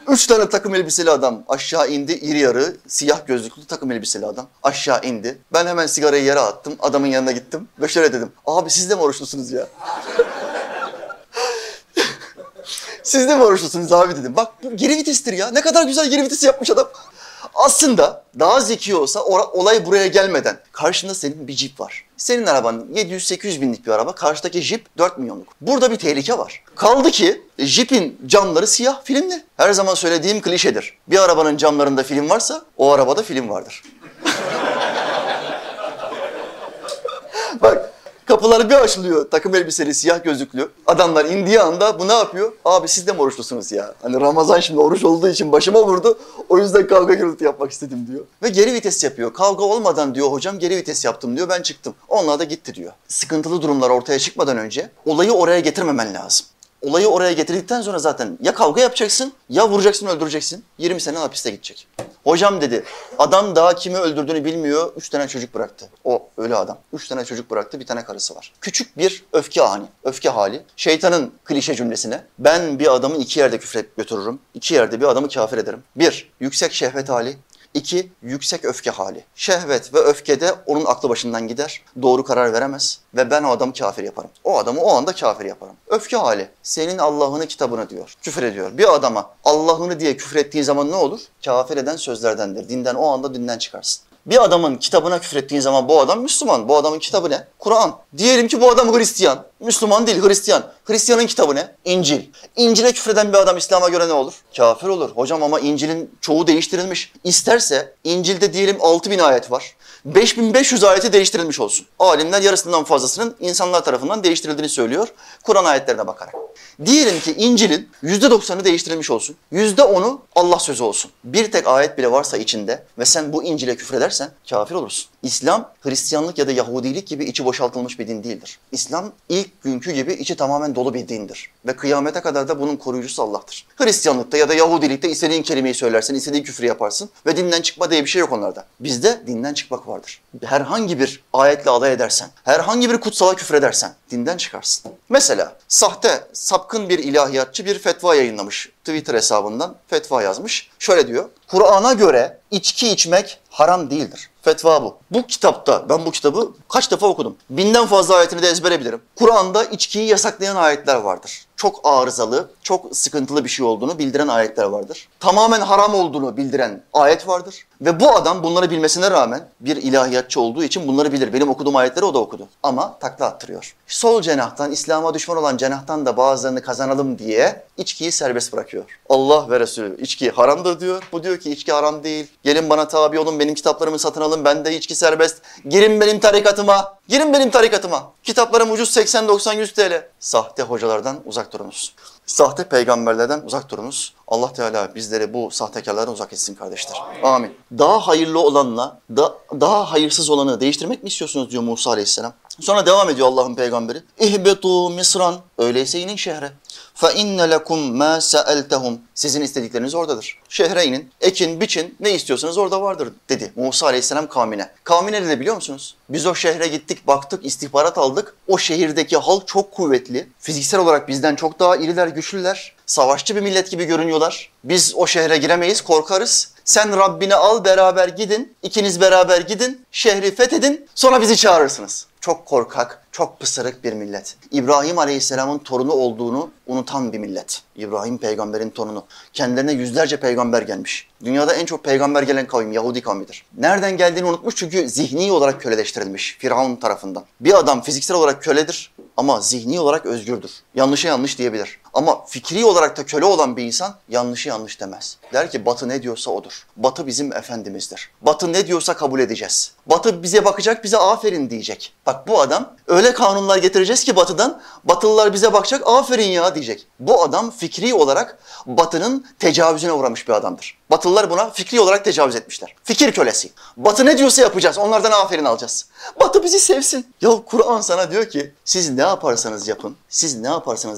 3 tane takım elbiseli adam aşağı indi, iri yarı, siyah gözlüklü takım elbiseli adam aşağı indi. Ben hemen sigarayı yere attım, adamın yanına gittim ve şöyle dedim, abi siz de mi oruçlusunuz ya? Siz de mi oruçlusunuz abi dedim. Bak bu geri vitestir ya, ne kadar güzel geri vitesi yapmış adam. Aslında daha zeki olsa olay buraya gelmeden karşında senin bir jip var. Senin araban 700-800 binlik bir araba, karşıdaki jip 4 milyonluk. Burada bir tehlike var. Kaldı ki jipin camları siyah filmli. Her zaman söylediğim klişedir. Bir arabanın camlarında film varsa o arabada film vardır. Bak kapılar bir açılıyor takım elbiseli, siyah gözlüklü. Adamlar indiği anda bu ne yapıyor? Abi siz de mi oruçlusunuz ya? Hani Ramazan şimdi oruç olduğu için başıma vurdu. O yüzden kavga gürültü yapmak istedim diyor. Ve geri vites yapıyor. Kavga olmadan diyor hocam geri vites yaptım diyor ben çıktım. Onlar da gitti diyor. Sıkıntılı durumlar ortaya çıkmadan önce olayı oraya getirmemen lazım. olayı oraya getirdikten sonra zaten ya kavga yapacaksın ya vuracaksın, öldüreceksin. 20 sene hapiste gidecek. Hocam dedi, adam daha kimi öldürdüğünü bilmiyor, 3 tane çocuk bıraktı. O ölü adam. 3 tane çocuk bıraktı, bir tane karısı var. Küçük bir öfke hali. Şeytanın klişe cümlesine, ben bir adamı 2 yerde küfre götürürüm, 2 yerde bir adamı kafir ederim. 1. Yüksek şehvet hali. 2. Yüksek öfke hali. Şehvet ve öfkede onun aklı başından gider. Doğru karar veremez ve ben o adamı kafir yaparım. O adamı o anda kafir yaparım. Öfke hali. Senin Allah'ını kitabını diyor. Küfür ediyor. Bir adama Allah'ını diye küfür ettiğin zaman ne olur? Kafir eden sözlerdendir. Dinden, o anda dinden çıkarsın. Bir adamın kitabına küfür ettiğin zaman bu adam Müslüman. Bu adamın kitabı ne? Kur'an. Diyelim ki bu adam Hristiyan. Müslüman değil, Hristiyan. Hristiyanın kitabı ne? İncil. İncil'e küfreden bir adam İslam'a göre ne olur? Kafir olur. Hocam ama İncil'in çoğu değiştirilmiş. İsterse İncil'de diyelim 6000 ayet var. 5500 ayeti değiştirilmiş olsun. Alimler yarısından fazlasının insanlar tarafından değiştirildiğini söylüyor. Kur'an ayetlerine bakarak. Diyelim ki İncil'in %90'ı değiştirilmiş olsun. %10'u Allah sözü olsun. Bir tek ayet bile varsa içinde ve sen bu İncil'e küfredersen kafir olursun. İslam, Hristiyanlık ya da Yahudilik gibi içi boşaltılmış bir din değildir. İslam ilk günkü gibi içi tamamen dolu bir dindir. Ve kıyamete kadar da bunun koruyucusu Allah'tır. Hristiyanlıkta ya da Yahudilikte istediğin kelimeyi söylersin, istediğin küfrü yaparsın ve dinden çıkma diye bir şey yok onlarda. Bizde dinden çıkmak vardır. Herhangi bir ayetle alay edersen, herhangi bir kutsala küfredersen dinden çıkarsın. Mesela sahte, sapkın bir ilahiyatçı bir fetva yayınlamış. Twitter hesabından fetva yazmış. Şöyle diyor, Kur'an'a göre içki içmek haram değildir. Fetva bu. Bu kitapta, ben bu kitabı kaç defa okudum. 1000'den fazla ayetini de ezbere bilirim. Kur'an'da içkiyi yasaklayan ayetler vardır. Çok arızalı, çok sıkıntılı bir şey olduğunu bildiren ayetler vardır. Tamamen haram olduğunu bildiren ayet vardır. Ve bu adam bunları bilmesine rağmen, bir ilahiyatçı olduğu için bunları bilir. Benim okuduğum ayetleri o da okudu. Ama takla attırıyor. Sol cenahtan, İslam'a düşman olan cenahtan da bazılarını kazanalım diye içkiyi serbest bırakıyor. Allah ve Resulü içki haramdır diyor. Bu diyor ki içki haram değil. Gelin bana tabi olun, benim kitaplarımı satın alın, bende içki serbest. Girin benim tarikatıma. Girin benim tarikatıma. Kitaplarım ucuz 80-90-100 TL. Sahte hocalardan uzak durunuz. Sahte peygamberlerden uzak durunuz. Allah Teala bizleri bu sahtekarlardan uzak etsin kardeşler. Amin. Daha hayırlı olanla daha hayırsız olanı değiştirmek mi istiyorsunuz diyor Mûsâ Aleyhisselam. Sonra devam ediyor Allah'ın peygamberi. İhbetû Misran. Öyleyse inin şehre. فَاِنَّ لَكُمْ مَا سَأَلْتَهُمْ. Sizin istedikleriniz oradadır. Şehre inin, ekin, biçin, ne istiyorsanız orada vardır dedi Mûsâ Aleyhisselam kavmine. Kavmine de biliyor musunuz? Biz o şehre gittik, baktık, istihbarat aldık. O şehirdeki halk çok kuvvetli. Fiziksel olarak bizden çok daha iriler, güçlüler. Savaşçı bir millet gibi görünüyorlar. Biz o şehre giremeyiz, korkarız. Sen Rabbini al, beraber gidin. İkiniz beraber gidin, şehri fethedin, sonra bizi çağırırsınız. Çok korkak, çok pısırık bir millet. İbrahim Aleyhisselam'ın torunu olduğunu unutan bir millet. İbrahim peygamberin torunu. Kendilerine yüzlerce peygamber gelmiş. Dünyada en çok peygamber gelen kavim Yahudi kavmidir. Nereden geldiğini unutmuş çünkü zihni olarak köleleştirilmiş Firavun tarafından. Bir adam fiziksel olarak köledir ama zihni olarak özgürdür. Yanlışa yanlış diyebilir. Ama fikri olarak da köle olan bir insan yanlışa yanlış demez. Der ki Batı ne diyorsa odur. Batı bizim efendimizdir. Batı ne diyorsa kabul edeceğiz. Batı bize bakacak, bize aferin diyecek. Bak bu adam öyle kanunlar getireceğiz ki Batı'dan, Batılılar bize bakacak, aferin ya diyecek. Bu adam fikri olarak Batı'nın tecavüzüne uğramış bir adamdır. Batılılar buna fikri olarak tecavüz etmişler. Fikir kölesi. Batı ne diyorsa yapacağız, onlardan aferin alacağız. Batı bizi sevsin. Ya Kur'an sana diyor ki siz ne yaparsanız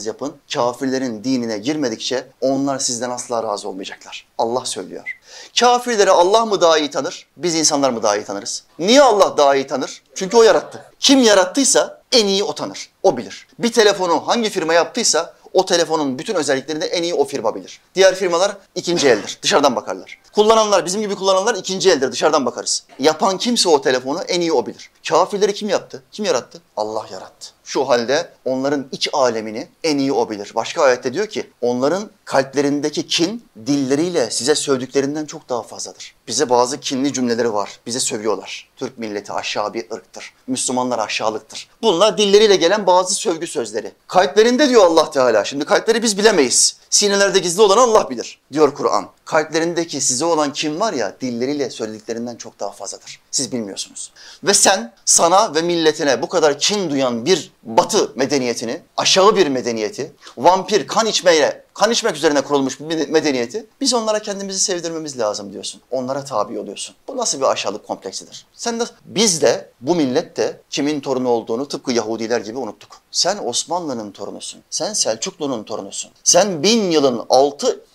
yapın, kafirlerin dinine girmedikçe onlar sizden asla razı olmayacaklar. Allah söylüyor. Kafirleri Allah mı daha iyi tanır, biz insanlar mı daha iyi tanırız? Niye Allah daha iyi tanır? Çünkü o yarattı. Kim yarattıysa en iyi o tanır, o bilir. Bir telefonu hangi firma yaptıysa o telefonun bütün özelliklerini en iyi o firma bilir. Diğer firmalar ikinci eldir, dışarıdan bakarlar. Kullananlar, bizim gibi kullananlar ikinci eldir, dışarıdan bakarız. Yapan kimse o telefonu en iyi o bilir. Kafirleri kim yaptı, kim yarattı? Allah yarattı. Şu halde onların iç alemini en iyi o bilir. Başka ayette diyor ki onların kalplerindeki kin dilleriyle size sövdüklerinden çok daha fazladır. Bize bazı kinli cümleleri var. Bize sövüyorlar. Türk milleti aşağı bir ırktır. Müslümanlar aşağılıktır. Bunlar dilleriyle gelen bazı sövgü sözleri. Kalplerinde diyor Allah Teala. Şimdi kalpleri biz bilemeyiz. Sinelerde gizli olan Allah bilir diyor Kur'an. Kalplerindeki size olan kin var ya dilleriyle söylediklerinden çok daha fazladır. Siz bilmiyorsunuz. Ve sen sana ve milletine bu kadar kin duyan bir Batı medeniyetini, aşağı bir medeniyeti, vampir kan içmeyle kan içmek üzerine kurulmuş bir medeniyeti biz onlara kendimizi sevdirmemiz lazım diyorsun. Onlara tabi oluyorsun. Bu nasıl bir aşağılık kompleksidir? Sen de biz de bu millet de kimin torunu olduğunu tıpkı Yahudiler gibi unuttuk. Sen Osmanlı'nın torunusun. Sen Selçuklu'nun torunusun. Sen 1000 yılın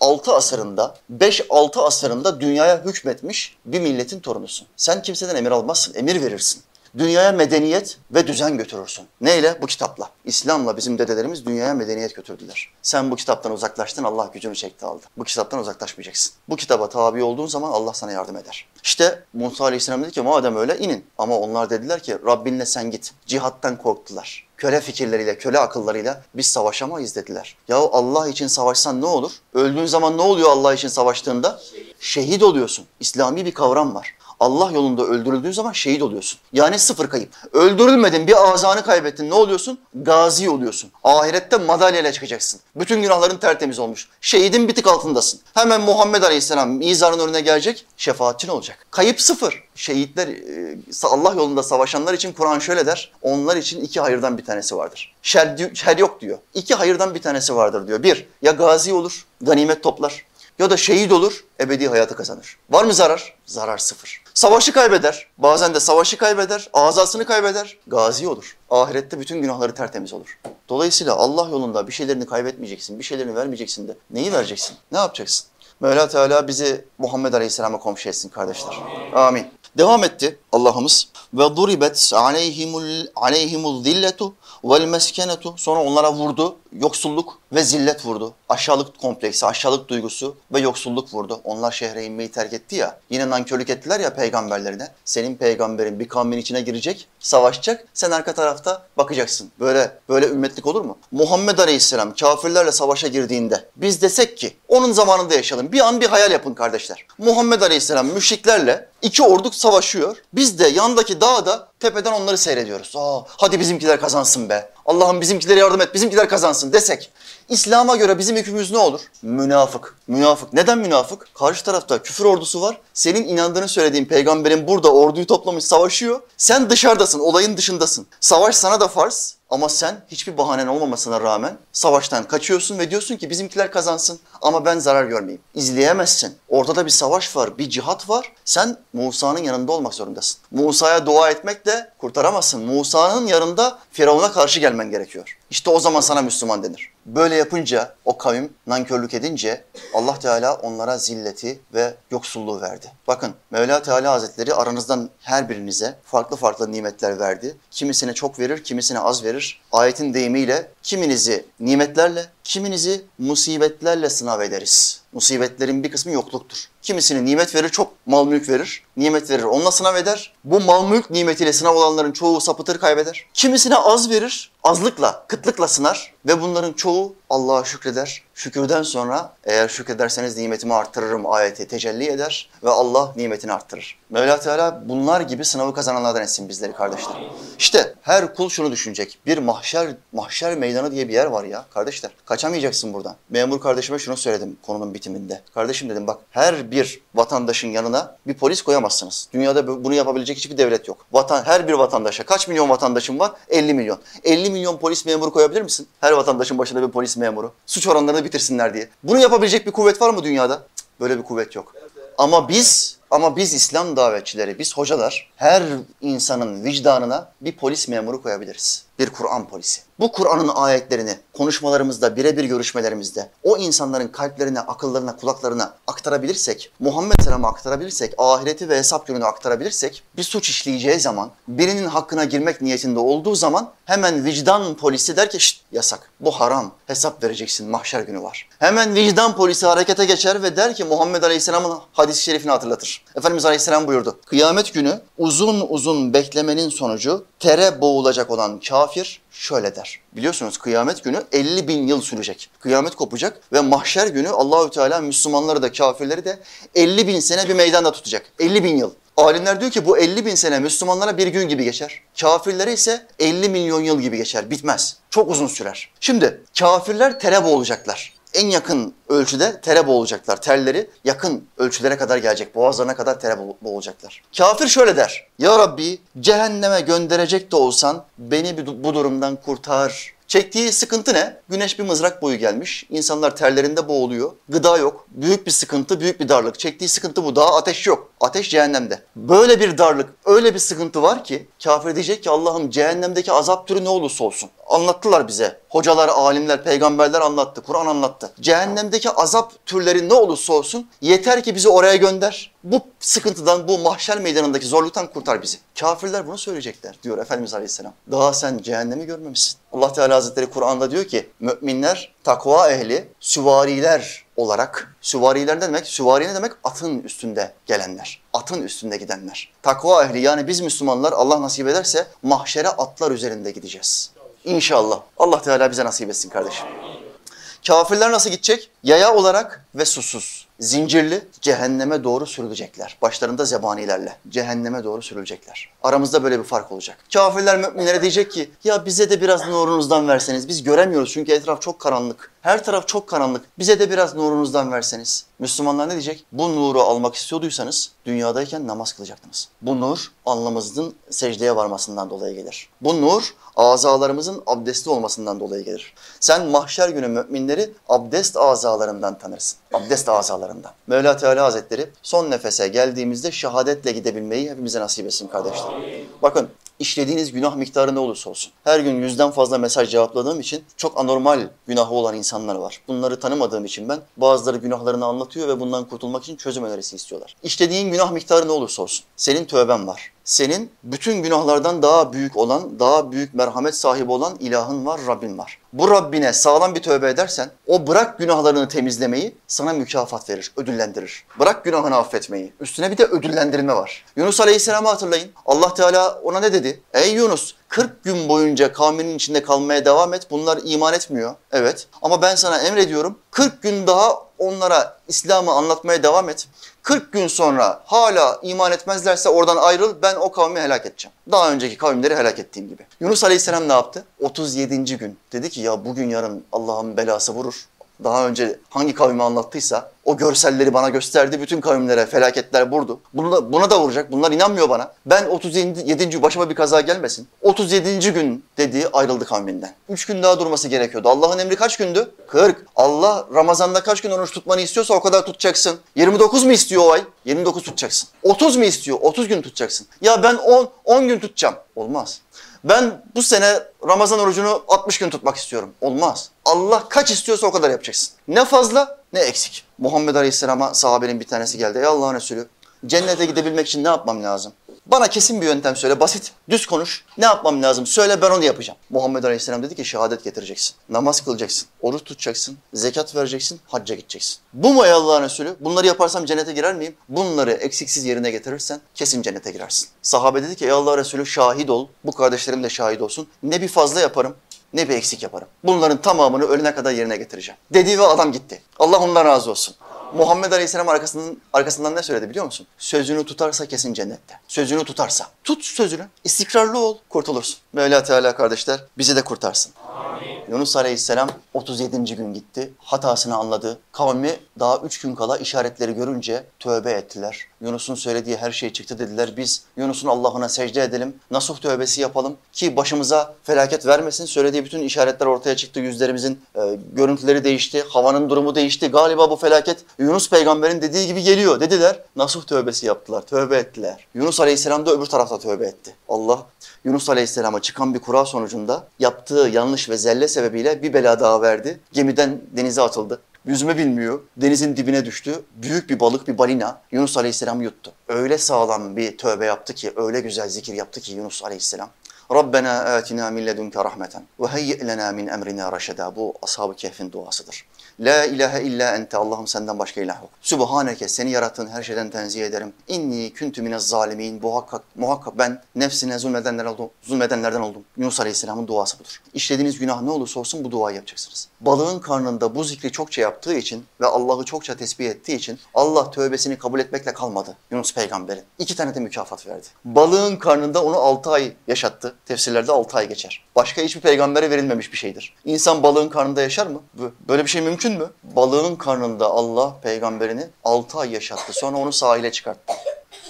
6 asırında, 5-6 asırında dünyaya hükmetmiş bir milletin torunusun. Sen kimseden emir almazsın, emir verirsin. Dünyaya medeniyet ve düzen götürürsün. Neyle? Bu kitapla. İslam'la bizim dedelerimiz dünyaya medeniyet götürdüler. Sen bu kitaptan uzaklaştın, Allah gücünü çekti aldı. Bu kitaptan uzaklaşmayacaksın. Bu kitaba tabi olduğun zaman Allah sana yardım eder. İşte Musa Aleyhisselam dedi ki madem öyle inin. Ama onlar dediler ki Rabbinle sen git. Cihattan korktular. Köle fikirleriyle, köle akıllarıyla biz savaşamayız dediler. Yahu Allah için savaşsan ne olur? Öldüğün zaman ne oluyor Allah için savaştığında? Şehit oluyorsun. İslami bir kavram var. Allah yolunda öldürüldüğün zaman şehit oluyorsun. Yani sıfır kayıp. Öldürülmedin, bir azanı kaybettin. Ne oluyorsun? Gazi oluyorsun. Ahirette madalyayla çıkacaksın. Bütün günahların tertemiz olmuş. Şehidin bir tık altındasın. Hemen Muhammed Aleyhisselam mizanın önüne gelecek. Şefaatçin olacak. Kayıp sıfır. Şehitler, Allah yolunda savaşanlar için Kur'an şöyle der. Onlar için 2 hayırdan bir tanesi vardır. Şer yok diyor. 2 hayırdan bir tanesi vardır diyor. 1. Ya gazi olur, ganimet toplar. Ya da şehit olur, ebedi hayatı kazanır. Var mı zarar? Zarar sıfır. Savaşı kaybeder. Bazen de savaşı kaybeder, azasını kaybeder. Gazi olur. Ahirette bütün günahları tertemiz olur. Dolayısıyla Allah yolunda bir şeylerini kaybetmeyeceksin, bir şeylerini vermeyeceksin de neyi vereceksin? Ne yapacaksın? Mevla Teala bizi Muhammed Aleyhisselam'a komşu etsin kardeşler. Amin. Devam etti Allah'ımız. Ve duribet aleyhimul zilletu vel meskenetu. Sonra onlara vurdu. Yoksulluk ve zillet vurdu. Aşağılık kompleksi, aşağılık duygusu ve yoksulluk vurdu. Onlar şehre inmeyi terk etti ya. Yine nankörlük ettiler ya peygamberlerine. Senin peygamberin bir kavmin içine girecek, savaşacak. Sen arka tarafta bakacaksın. Böyle ümmetlik olur mu? Muhammed Aleyhisselam kafirlerle savaşa girdiğinde biz desek ki onun zamanında yaşayalım. Bir an bir hayal yapın kardeşler. Muhammed Aleyhisselam müşriklerle 2 ordu savaşıyor. Biz de yandaki dağda tepeden onları seyrediyoruz. Aa, hadi bizimkiler kazansın be. Allah'ım bizimkilere yardım et, bizimkiler kazansın desek. İslam'a göre bizim hükmümüz ne olur? Münafık. Münafık. Neden münafık? Karşı tarafta küfür ordusu var. Senin inandığını söylediğin peygamberin burada orduyu toplamış savaşıyor. Sen dışarıdasın, olayın dışındasın. Savaş sana da farz. Ama sen hiçbir bahanen olmamasına rağmen savaştan kaçıyorsun ve diyorsun ki bizimkiler kazansın ama ben zarar görmeyeyim. İzleyemezsin. Ortada bir savaş var, bir cihat var. Sen Musa'nın yanında olmak zorundasın. Musa'ya dua etmek de kurtaramazsın. Musa'nın yanında Firavun'a karşı gelmen gerekiyor. İşte o zaman sana Müslüman denir. Böyle yapınca o kavim nankörlük edince Allah Teala onlara zilleti ve yoksulluğu verdi. Bakın Mevla Teala Hazretleri aranızdan her birinize farklı farklı nimetler verdi. Kimisine çok verir, kimisine az verir. Ayetin deyimiyle kiminizi nimetlerle, kiminizi musibetlerle sınav ederiz. Musibetlerin bir kısmı yokluktur. Kimisine nimet verir, çok mal mülk verir. Nimet verir, onunla sınav eder. Bu mal mülk nimetiyle sınav olanların çoğu sapıtır, kaybeder. Kimisine az verir, azlıkla, kıtlıkla sınar ve bunların çoğu Allah'a şükreder. Şükürden sonra eğer şükrederseniz nimetimi arttırırım ayeti tecelli eder ve Allah nimetini arttırır. Mevla Teala bunlar gibi sınavı kazananlardan etsin bizleri kardeşler. İşte her kul şunu düşünecek. Bir mahşer meydanı diye bir yer var ya kardeşler. Kaçamayacaksın buradan. Memur kardeşime şunu söyledim konunun bitiminde. Kardeşim dedim bak her bir vatandaşın yanına bir polis koyamazsınız. Dünyada bunu yapabilecek hiçbir devlet yok. Her bir vatandaşa kaç milyon vatandaşım var? 50 milyon. 50 milyon polis memuru koyabilir misin? Her vatandaşın başında bir polis memuru. Suç oranlarını bitirsinler diye. Bunu yapabilecek bir kuvvet var mı dünyada? Cık, böyle bir kuvvet yok. Ama biz İslam davetçileri, biz hocalar her insanın vicdanına bir polis memuru koyabiliriz. Bir Kur'an polisi. Bu Kur'an'ın ayetlerini konuşmalarımızda, birebir görüşmelerimizde o insanların kalplerine, akıllarına, kulaklarına aktarabilirsek, Muhammed Selam'a aktarabilirsek, ahireti ve hesap gününü aktarabilirsek, bir suç işleyeceği zaman, birinin hakkına girmek niyetinde olduğu zaman hemen vicdan polisi der ki şşt yasak, bu haram, hesap vereceksin, mahşer günü var. Hemen vicdan polisi harekete geçer ve der ki Muhammed Aleyhisselam'ın hadis-i şerifini hatırlatır. Efendimiz Aleyhisselam buyurdu. Kıyamet günü uzun uzun beklemenin sonucu tere boğulacak olan kafir şöyle der. Biliyorsunuz kıyamet günü 50 bin yıl sürecek. Kıyamet kopacak ve mahşer günü Allahü Teala Müslümanları da kafirleri de 50 bin sene bir meydanda tutacak. 50 bin yıl. Alimler diyor ki bu 50 bin sene Müslümanlara bir gün gibi geçer. Kafirlere ise 50 milyon yıl gibi geçer. Bitmez. Çok uzun sürer. Şimdi kafirler tere boğulacaklar. En yakın ölçüde tere boğulacaklar. Terleri yakın ölçülere kadar gelecek. Boğazlarına kadar tere boğulacaklar. Kafir şöyle der. Ya Rabbi cehenneme gönderecek de olsan beni bu durumdan kurtar. Çektiği sıkıntı ne? Güneş bir mızrak boyu gelmiş. İnsanlar terlerinde boğuluyor. Gıda yok. Büyük bir sıkıntı, büyük bir darlık. Çektiği sıkıntı bu. Daha ateş yok. Ateş cehennemde. Böyle bir darlık, öyle bir sıkıntı var ki kafir diyecek ki Allah'ım cehennemdeki azap türü ne olursa olsun. Anlattılar bize. Hocalar, alimler, peygamberler anlattı. Kur'an anlattı. Cehennemdeki azap türleri ne olursa olsun yeter ki bizi oraya gönder. Bu sıkıntıdan, bu mahşer meydanındaki zorluktan kurtar bizi. Kafirler bunu söyleyecekler diyor Efendimiz Aleyhisselam. Daha sen cehennemi görmemişsin. Allah Teala Hazretleri Kur'an'da diyor ki müminler, takva ehli, süvariler olarak. Süvariler ne demek? Süvari ne demek? Atın üstünde gelenler. Atın üstünde gidenler. Takva ehli yani biz Müslümanlar Allah nasip ederse mahşere atlar üzerinde gideceğiz. İnşallah. Allah Teala bize nasip etsin kardeşim. Kafirler nasıl gidecek? Yaya olarak ve susuz, zincirli cehenneme doğru sürülecekler. Başlarında zebanilerle cehenneme doğru sürülecekler. Aramızda böyle bir fark olacak. Kafirler müminlere diyecek ki ya bize de biraz nurunuzdan verseniz. Biz göremiyoruz çünkü etraf çok karanlık. Her taraf çok karanlık. Bize de biraz nurunuzdan verseniz. Müslümanlar ne diyecek? Bu nuru almak istiyorduysanız dünyadayken namaz kılacaktınız. Bu nur alnımızın secdeye varmasından dolayı gelir. Bu nur azalarımızın abdestli olmasından dolayı gelir. Sen mahşer günü müminleri abdest azalarından tanırsın. Abdest azalarından. Mevla Teala Hazretleri son nefese geldiğimizde şehadetle gidebilmeyi hepimize nasip etsin kardeşlerim. Bakın. İşlediğiniz günah miktarı ne olursa olsun. Her gün 100'den fazla mesaj cevapladığım için çok anormal günahı olan insanlar var. Bunları tanımadığım için ben bazıları günahlarını anlatıyor ve bundan kurtulmak için çözüm önerisi istiyorlar. İşlediğin günah miktarı ne olursa olsun. Senin tövben var. Senin bütün günahlardan daha büyük olan, daha büyük merhamet sahibi olan ilahın var, Rabbin var. Bu Rabbine sağlam bir tövbe edersen o bırak günahlarını temizlemeyi sana mükafat verir, ödüllendirir. Bırak günahını affetmeyi. Üstüne bir de ödüllendirme var. Yunus Aleyhisselam'ı hatırlayın. Allah Teala ona ne dedi? Ey Yunus! 40 gün boyunca kavminin içinde kalmaya devam et. Bunlar iman etmiyor. Evet. Ama ben sana emrediyorum. 40 gün daha onlara İslam'ı anlatmaya devam et. 40 gün sonra hala iman etmezlerse oradan ayrıl. Ben o kavmi helak edeceğim. Daha önceki kavimleri helak ettiğim gibi. Yunus Aleyhisselam ne yaptı? 37. gün. Dedi ki ya bugün yarın Allah'ın belası vurur. Daha önce hangi kavmi anlattıysa o görselleri bana gösterdi. Bütün kavimlere felaketler vurdu. Buna da vuracak. Bunlar inanmıyor bana. Ben 37. başıma bir kaza gelmesin. 37. gün dediği ayrıldı kavminden. 3 gün daha durması gerekiyordu. Allah'ın emri kaç gündü? 40. Allah Ramazan'da kaç gün oruç tutmanı istiyorsa o kadar tutacaksın. 29 mu istiyor o ay? 29 tutacaksın. 30 mu istiyor? 30 gün tutacaksın. Ya ben 10 gün tutacağım. Olmaz. Ben bu sene Ramazan orucunu 60 gün tutmak istiyorum. Olmaz. Allah kaç istiyorsa o kadar yapacaksın. Ne fazla ne eksik. Muhammed Aleyhisselam'a sahabenin bir tanesi geldi. Ey Allah'ın Resulü cennete gidebilmek için ne yapmam lazım? Bana kesin bir yöntem söyle, basit, düz konuş. Ne yapmam lazım? Söyle ben onu yapacağım. Muhammed Aleyhisselam dedi ki şehadet getireceksin, namaz kılacaksın, oruç tutacaksın, zekat vereceksin, hacca gideceksin. Bu mu ey Allah'ın Resulü? Bunları yaparsam cennete girer miyim? Bunları eksiksiz yerine getirirsen kesin cennete girersin. Sahabe dedi ki ey Allah'ın Resulü şahit ol, bu kardeşlerim de şahit olsun. Ne bir fazla yaparım, ne bir eksik yaparım. Bunların tamamını ölene kadar yerine getireceğim. Dedi ve adam gitti. Allah ondan razı olsun. Muhammed Aleyhisselam arkasından ne söyledi biliyor musun? Sözünü tutarsa kesin cennette. Sözünü tutarsa. Tut sözünü. İstikrarlı ol. Kurtulursun. Mevla Teala kardeşler bizi de kurtarsın. Amin. Yunus Aleyhisselam 37. gün gitti. Hatasını anladı. Kavmi daha 3 gün kala işaretleri görünce tövbe ettiler. Yunus'un söylediği her şey çıktı dediler. Biz Yunus'un Allah'ına secde edelim. Nasuh tövbesi yapalım ki başımıza felaket vermesin. Söylediği bütün işaretler ortaya çıktı. Yüzlerimizin görüntüleri değişti. Havanın durumu değişti. Galiba bu felaket Yunus peygamberin dediği gibi geliyor dediler. Nasuh tövbesi yaptılar, tövbe ettiler. Yunus Aleyhisselam da öbür tarafta tövbe etti. Allah Yunus Aleyhisselam'a çıkan bir kura sonucunda yaptığı yanlış ve zelle sebebiyle bir bela daha verdi. Gemiden denize atıldı. Yüzme bilmiyor. Denizin dibine düştü. Büyük bir balık, bir balina Yunus Aleyhisselam yuttu. Öyle sağlam bir tövbe yaptı ki, öyle güzel zikir yaptı ki Yunus Aleyhisselam. Rabbena atina min ledunke rahmeten ve hayyi' lena min emrina raşeda. Bu Ashab-ı Kehf'in duasıdır. La ilahe illa ente. Allah'ım senden başka ilah yok. Sübhaneke. Seni yarattığın her şeyden tenzih ederim. İnni küntü minez zalimin. Muhakkak ben nefsine zulmedenlerden oldum. Yunus Aleyhisselam'ın duası budur. İşlediğiniz günah ne olursa olsun bu duayı yapacaksınız. Balığın karnında bu zikri çokça yaptığı için ve Allah'ı çokça tesbih ettiği için Allah tövbesini kabul etmekle kalmadı Yunus peygamberin. 2 tane de mükafat verdi. Balığın karnında onu 6 ay yaşattı. Tefsirlerde 6 ay geçer. Başka hiçbir peygambere verilmemiş bir şeydir. İnsan balığın karnında yaşar mı? Böyle bir şey mümkün mü? Balığın karnında Allah peygamberini 6 ay yaşattı. Sonra onu sahile çıkarttı.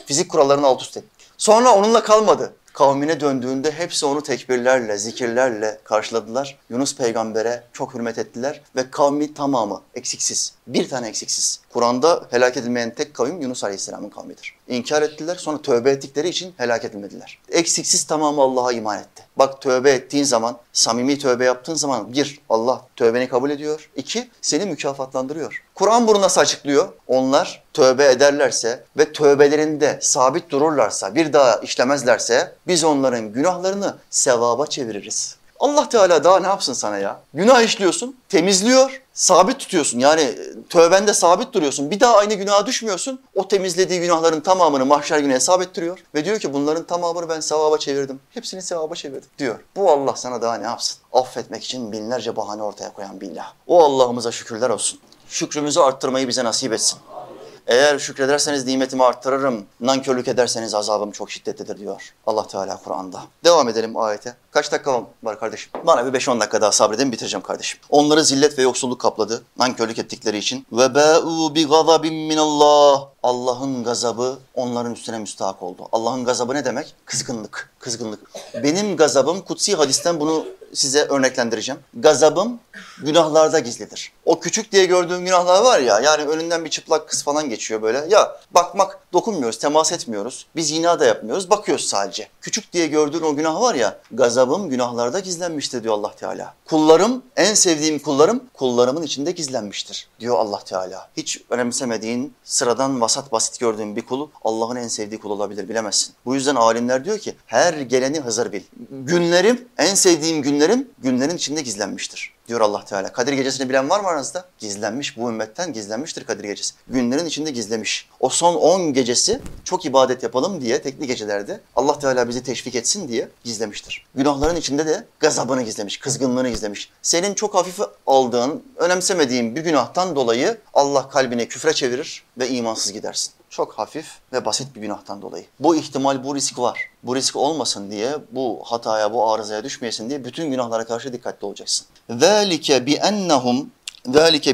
Fizik kurallarını alt üst etti. Sonra onunla kalmadı. Kavmine döndüğünde hepsi onu tekbirlerle, zikirlerle karşıladılar. Yunus peygambere çok hürmet ettiler ve kavmi tamamı eksiksiz, bir tane eksiksiz. Kur'an'da helak edilmeyen tek kavim Yunus Aleyhisselam'ın kavmidir. İnkar ettiler, sonra tövbe ettikleri için helak edilmediler. Eksiksiz tamamı Allah'a iman etti. Bak, tövbe ettiğin zaman, samimi tövbe yaptığın zaman bir, Allah tövbeni kabul ediyor. İki, seni mükafatlandırıyor. Kur'an bunu nasıl açıklıyor? Onlar tövbe ederlerse ve tövbelerinde sabit dururlarsa, bir daha işlemezlerse biz onların günahlarını sevaba çeviririz. Allah Teala daha ne yapsın sana ya? Günah işliyorsun, temizliyor, sabit tutuyorsun. Yani tövbende sabit duruyorsun. Bir daha aynı günaha düşmüyorsun. O temizlediği günahların tamamını mahşer günü hesap ettiriyor. Ve diyor ki bunların tamamını ben sevaba çevirdim. Hepsini sevaba çevirdim diyor. Bu Allah sana daha ne yapsın? Affetmek için binlerce bahane ortaya koyan bir Allah. O Allah'ımıza şükürler olsun. Şükrümüzü arttırmayı bize nasip etsin. Eğer şükrederseniz nimetimi arttırırım, nankörlük ederseniz azabım çok şiddetlidir diyor Allah Teala Kur'an'da. Devam edelim ayete. Kaç dakika var kardeşim? Bana bir 5-10 dakika daha sabredin, bitireceğim kardeşim. Onları zillet ve yoksulluk kapladı, nankörlük ettikleri için. وَبَاءُوا بِغَضَبٍ مِّنَ اللّٰهِ Allah'ın gazabı onların üstüne müstahak oldu. Allah'ın gazabı ne demek? Kızgınlık, kızgınlık. Benim gazabım, kutsi hadisten bunu size örneklendireceğim. Gazabım günahlarda gizlidir. O küçük diye gördüğüm günahlar var ya, yani önünden bir çıplak kız falan geçiyor böyle. Ya bakmak, dokunmuyoruz, temas etmiyoruz. Biz zina da yapmıyoruz, bakıyoruz sadece. Küçük diye gördüğün o günah var ya, gazabım günahlarda gizlenmiştir diyor Allah Teala. Kullarım, en sevdiğim kullarım, kullarımın içinde gizlenmiştir diyor Allah Teala. Hiç önemsemediğin, sıradan vasat basit gördüğün bir kulu Allah'ın en sevdiği kul olabilir, bilemezsin. Bu yüzden alimler diyor ki her geleni Hızır bil. Günlerim, en sevdiğim günlerin içinde gizlenmiştir diyor Allah Teala. Kadir Gecesi'ni bilen var mı aranızda? Gizlenmiş, bu ümmetten gizlenmiştir Kadir Gecesi. Günlerin içinde gizlemiş. O son 10 gecesi çok ibadet yapalım diye tekli gecelerde Allah Teala bizi teşvik etsin diye gizlemiştir. Günahların içinde de gazabını gizlemiş, kızgınlığını gizlemiş. Senin çok hafife aldığın, önemsemediğin bir günahtan dolayı Allah kalbini küfre çevirir ve imansız gidersin. Çok hafif ve basit bir günahtan dolayı. Bu ihtimal, bu risk var. Bu risk olmasın diye, bu hataya, bu arızaya düşmeyesin diye bütün günahlara karşı dikkatli olacaksın. ذَٰلِكَ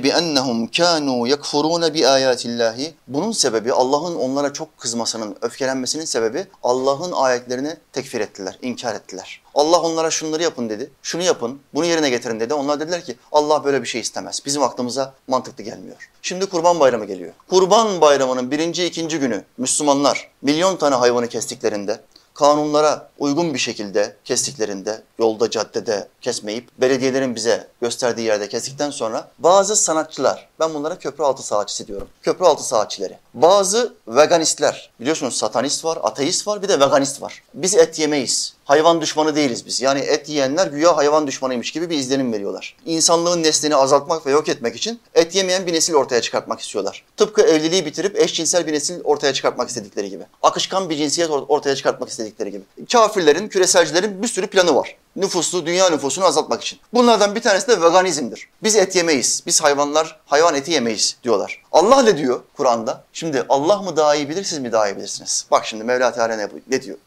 بِأَنَّهُمْ كَانُوا يَكْفُرُونَ بِآيَاتِ اللّٰهِ Bunun sebebi, Allah'ın onlara çok kızmasının, öfkelenmesinin sebebi Allah'ın ayetlerini tekfir ettiler, inkar ettiler. Allah onlara şunları yapın dedi, şunu yapın, bunu yerine getirin dedi. Onlar dediler ki Allah böyle bir şey istemez. Bizim aklımıza mantıklı gelmiyor. Şimdi Kurban Bayramı geliyor. Kurban Bayramı'nın birinci, ikinci günü Müslümanlar milyon tane hayvanı kestiklerinde, kanunlara uygun bir şekilde kestiklerinde, yolda, caddede kesmeyip belediyelerin bize gösterdiği yerde kestikten sonra bazı sanatçılar, ben bunlara köprüaltı sanatçısı diyorum, köprüaltı sanatçıları, bazı veganistler, biliyorsunuz satanist var, ateist var, bir de veganist var. Biz et yemeyiz, hayvan düşmanı değiliz biz. Yani et yiyenler güya hayvan düşmanıymış gibi bir izlenim veriyorlar. İnsanlığın neslini azaltmak ve yok etmek için et yemeyen bir nesil ortaya çıkartmak istiyorlar. Tıpkı evliliği bitirip eşcinsel bir nesil ortaya çıkartmak istedikleri gibi. Akışkan bir cinsiyet ortaya çıkartmak istedikleri gibi. Kafirlerin, küreselcilerin bir sürü planı var. Nüfuslu, dünya nüfusunu azaltmak için. Bunlardan bir tanesi de veganizmdir. Biz et yemeyiz, biz hayvan eti yemeyiz diyorlar. Allah ne diyor Kur'an'da? Şimdi Allah mı daha iyi bilir, siz mi daha iyi bilirsiniz? Bak şimdi Mevla Teala ne diyor?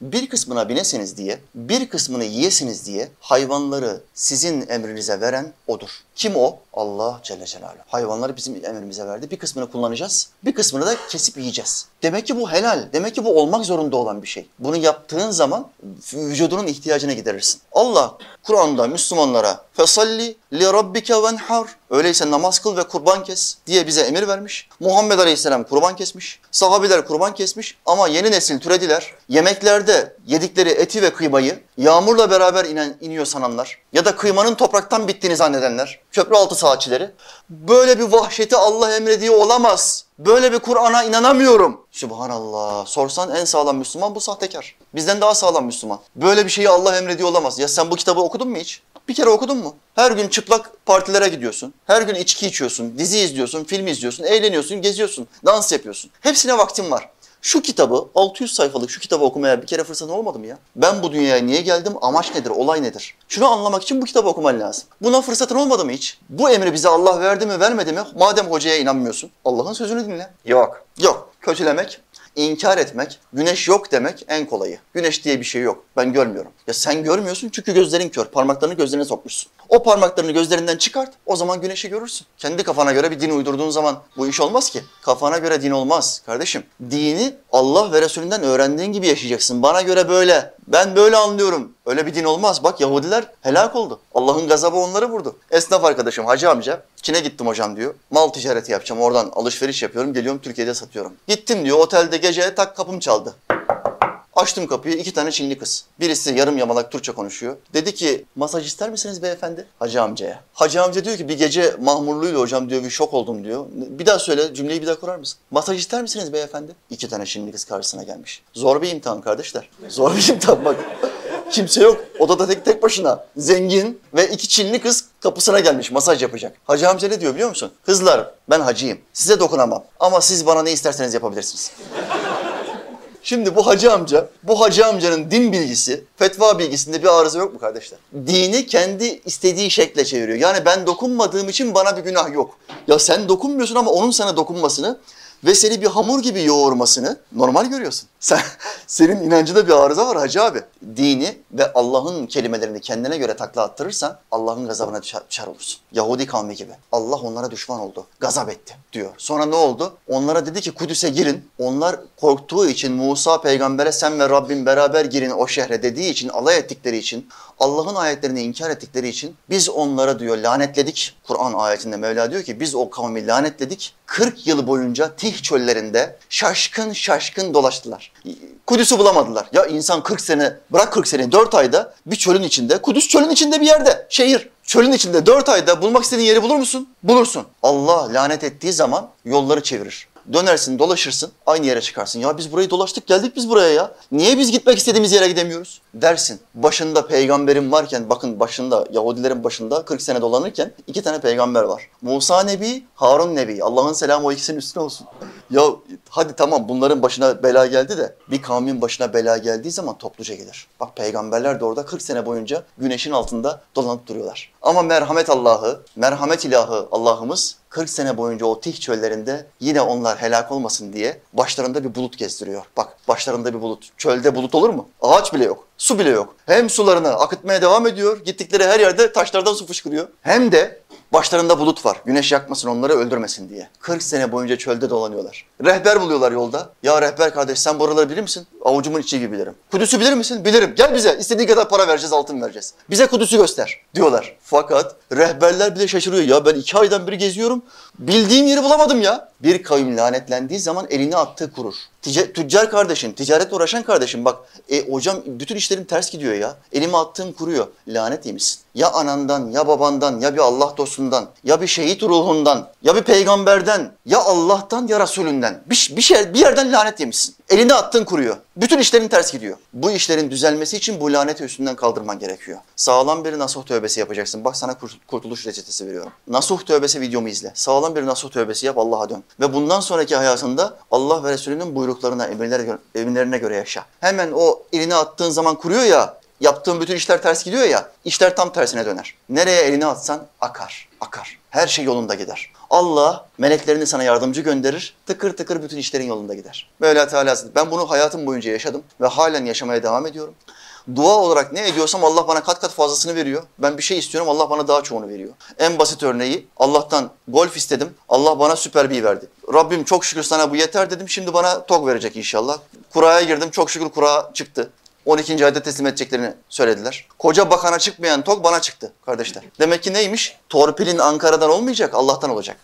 Bir kısmına bineseniz diye, bir kısmını yiyesiniz diye hayvanları sizin emrinize veren odur. Kim o? Allah Celle Celaluhu. Hayvanları bizim emrimize verdi. Bir kısmını kullanacağız, bir kısmını da kesip yiyeceğiz. Demek ki bu helal, demek ki bu olmak zorunda olan bir şey. Bunu yaptığın zaman vücudunun ihtiyacını giderirsin. Allah Kur'an'da Müslümanlara فَصَلِّ لِرَبِّكَ وَنْحَرْ Öyleyse namaz kıl ve kurban kes diye bize emir vermiş. Muhammed Aleyhisselam kurban kesmiş, sahabiler kurban kesmiş ama yeni nesil türediler. Yemeklerde yedikleri eti ve kıymayı yağmurla beraber iniyor sananlar ya da kıymanın topraktan bittiğini zannedenler, köprüaltı saatçileri, böyle bir vahşeti Allah emrediği olamaz. Böyle bir Kur'an'a inanamıyorum. Sübhanallah. Sorsan en sağlam Müslüman bu sahtekar. Bizden daha sağlam Müslüman. Böyle bir şeyi Allah emrediyor olamaz. Ya sen bu kitabı okudun mu hiç? Bir kere okudun mu? Her gün çıplak partilere gidiyorsun. Her gün içki içiyorsun, dizi izliyorsun, film izliyorsun, eğleniyorsun, geziyorsun, dans yapıyorsun. Hepsine vaktin var. Şu kitabı, 600 sayfalık şu kitabı okumaya bir kere fırsatın olmadı mı ya? Ben bu dünyaya niye geldim? Amaç nedir? Olay nedir? Şunu anlamak için bu kitabı okuman lazım. Buna fırsatın olmadı mı hiç? Bu emri bize Allah verdi mi, vermedi mi? Madem hocaya inanmıyorsun, Allah'ın sözünü dinle. Yok. Yok. Kötülemek, inkar etmek, güneş yok demek en kolayı. Güneş diye bir şey yok. Ben görmüyorum. Ya sen görmüyorsun çünkü gözlerin kör. Parmaklarını gözlerine sokmuşsun. O parmaklarını gözlerinden çıkart, o zaman güneşi görürsün. Kendi kafana göre bir din uydurduğun zaman bu iş olmaz ki. Kafana göre din olmaz kardeşim. Dini Allah ve Resulünden öğrendiğin gibi yaşayacaksın. Bana göre böyle, ben böyle anlıyorum. Öyle bir din olmaz. Bak Yahudiler helak oldu. Allah'ın gazabı onları vurdu. Esnaf arkadaşım, hacı amca, Çin'e gittim hocam diyor. Mal ticareti yapacağım, oradan alışveriş yapıyorum, geliyorum Türkiye'de satıyorum. Gittim diyor, otelde gece tak kapım çaldı. Açtım kapıyı, 2 tane Çinli kız. Birisi yarım yamalak Türkçe konuşuyor. Dedi ki, masaj ister misiniz beyefendi? Hacı amcaya. Hacı amca diyor ki, bir gece mahmurluyla hocam diyor, bir şok oldum diyor. Bir daha söyle, cümleyi bir daha kurar mısın? Masaj ister misiniz beyefendi? 2 tane Çinli kız karşısına gelmiş. Zor bir imtihan kardeşler. Zor bir imtihan bak. Kimse yok. Odada tek başına. Zengin ve 2 Çinli kız kapısına gelmiş, masaj yapacak. Hacı amca ne diyor biliyor musun? Kızlar, ben hacıyım. Size dokunamam. Ama siz bana ne isterseniz yapabilirsiniz. Şimdi bu hacı amcanın din bilgisi, fetva bilgisinde bir arıza yok mu kardeşler? Dini kendi istediği şekle çeviriyor. Yani ben dokunmadığım için bana bir günah yok. Ya sen dokunmuyorsun ama onun sana dokunmasını ve seni bir hamur gibi yoğurmasını normal görüyorsun. Senin inancında bir arıza var hacı abi. Dini ve Allah'ın kelimelerini kendine göre takla attırırsan Allah'ın gazabına düşer olursun. Yahudi kavmi gibi. Allah onlara düşman oldu, gazap etti diyor. Sonra ne oldu? Onlara dedi ki Kudüs'e girin. Onlar korktuğu için Mûsâ peygambere sen ve Rabbin beraber girin o şehre dediği için, alay ettikleri için, Allah'ın ayetlerini inkar ettikleri için biz onlara diyor lanetledik. Kur'an ayetinde Mevla diyor ki biz o kavmi lanetledik. 40 yıl boyunca Tih çöllerinde şaşkın dolaştılar. Kudüs'ü bulamadılar. Ya insan 40 sene, bırak 40 sene, 4 ayda bir çölün içinde, Kudüs çölün içinde bir yerde, şehir. Çölün içinde 4 ayda bulmak istediğin yeri bulur musun? Bulursun. Allah lanet ettiği zaman yolları çevirir. Dönersin, dolaşırsın, aynı yere çıkarsın. Ya biz burayı dolaştık, geldik biz buraya ya. Niye biz gitmek istediğimiz yere gidemiyoruz? Dersin. Başında peygamberim varken, bakın başında, Yahudilerin başında 40 sene dolanırken 2 tane peygamber var. Mûsâ Nebi, Harun Nebi. Allah'ın selamı o ikisinin üstüne olsun. Ya hadi tamam bunların başına bela geldi de bir kavmin başına bela geldiği zaman topluca gelir. Bak peygamberler de orada 40 sene boyunca güneşin altında dolanıp duruyorlar. Ama merhamet Allah'ı, merhamet ilahı Allah'ımız 40 sene boyunca o Tih çöllerinde yine onlar helak olmasın diye başlarında bir bulut gezdiriyor. Bak başlarında bir bulut. Çölde bulut olur mu? Ağaç bile yok. Su bile yok. Hem sularını akıtmaya devam ediyor. Gittikleri her yerde taşlardan su fışkırıyor. Hem de başlarında bulut var. Güneş yakmasın onları, öldürmesin diye. 40 sene boyunca çölde dolanıyorlar. Rehber buluyorlar yolda. Ya rehber kardeş sen buraları bilir misin? Avucumun içi gibi bilirim. Kudüs'ü bilir misin? Bilirim. Gel bize. İstediğin kadar para vereceğiz, altın vereceğiz. Bize Kudüs'ü göster diyorlar. Fakat rehberler bile şaşırıyor. Ya ben 2 aydan beri geziyorum. Bildiğim yeri bulamadım ya. Bir kavim lanetlendiği zaman elini attığı kurur. Tüccar kardeşin, ticaretle uğraşan kardeşin bak hocam bütün işlerim ters gidiyor ya. Elime attığım kuruyor. Lanet yemişsin. Ya anandan, ya babandan, ya bir Allah dostundan, ya bir şehit ruhundan, ya bir peygamberden, ya Allah'tan ya Resulünden. Bir yerden lanet yemişsin. Elini attığın kuruyor. Bütün işlerin ters gidiyor. Bu işlerin düzelmesi için bu laneti üstünden kaldırman gerekiyor. Sağlam bir nasuh tövbesi yapacaksın. Bak sana kurtuluş reçetesi veriyorum. Nasuh tövbesi videomu izle. Sağlam bir nasuh tövbesi yap, Allah'a dön. Ve bundan sonraki hayatında Allah ve Resulünün buyruklarına, emirlerine göre yaşa. Hemen o elini attığın zaman kuruyor ya, yaptığın bütün işler ters gidiyor ya, işler tam tersine döner. Nereye elini atsan akar, akar. Her şey yolunda gider. Allah meleklerini sana yardımcı gönderir, tıkır tıkır bütün işlerin yolunda gider. Mevla Teala, ben bunu hayatım boyunca yaşadım ve halen yaşamaya devam ediyorum. Dua olarak ne ediyorsam Allah bana kat kat fazlasını veriyor. Ben bir şey istiyorum, Allah bana daha çoğunu veriyor. En basit örneği, Allah'tan golf istedim, Allah bana süper bir verdi. Rabbim çok şükür sana bu yeter dedim, şimdi bana tok verecek inşallah. Kuraya girdim, çok şükür kura çıktı. 12. ayda teslim edeceklerini söylediler. Koca bakana çıkmayan tok bana çıktı kardeşler. Demek ki neymiş? Torpilin Ankara'dan olmayacak, Allah'tan olacak.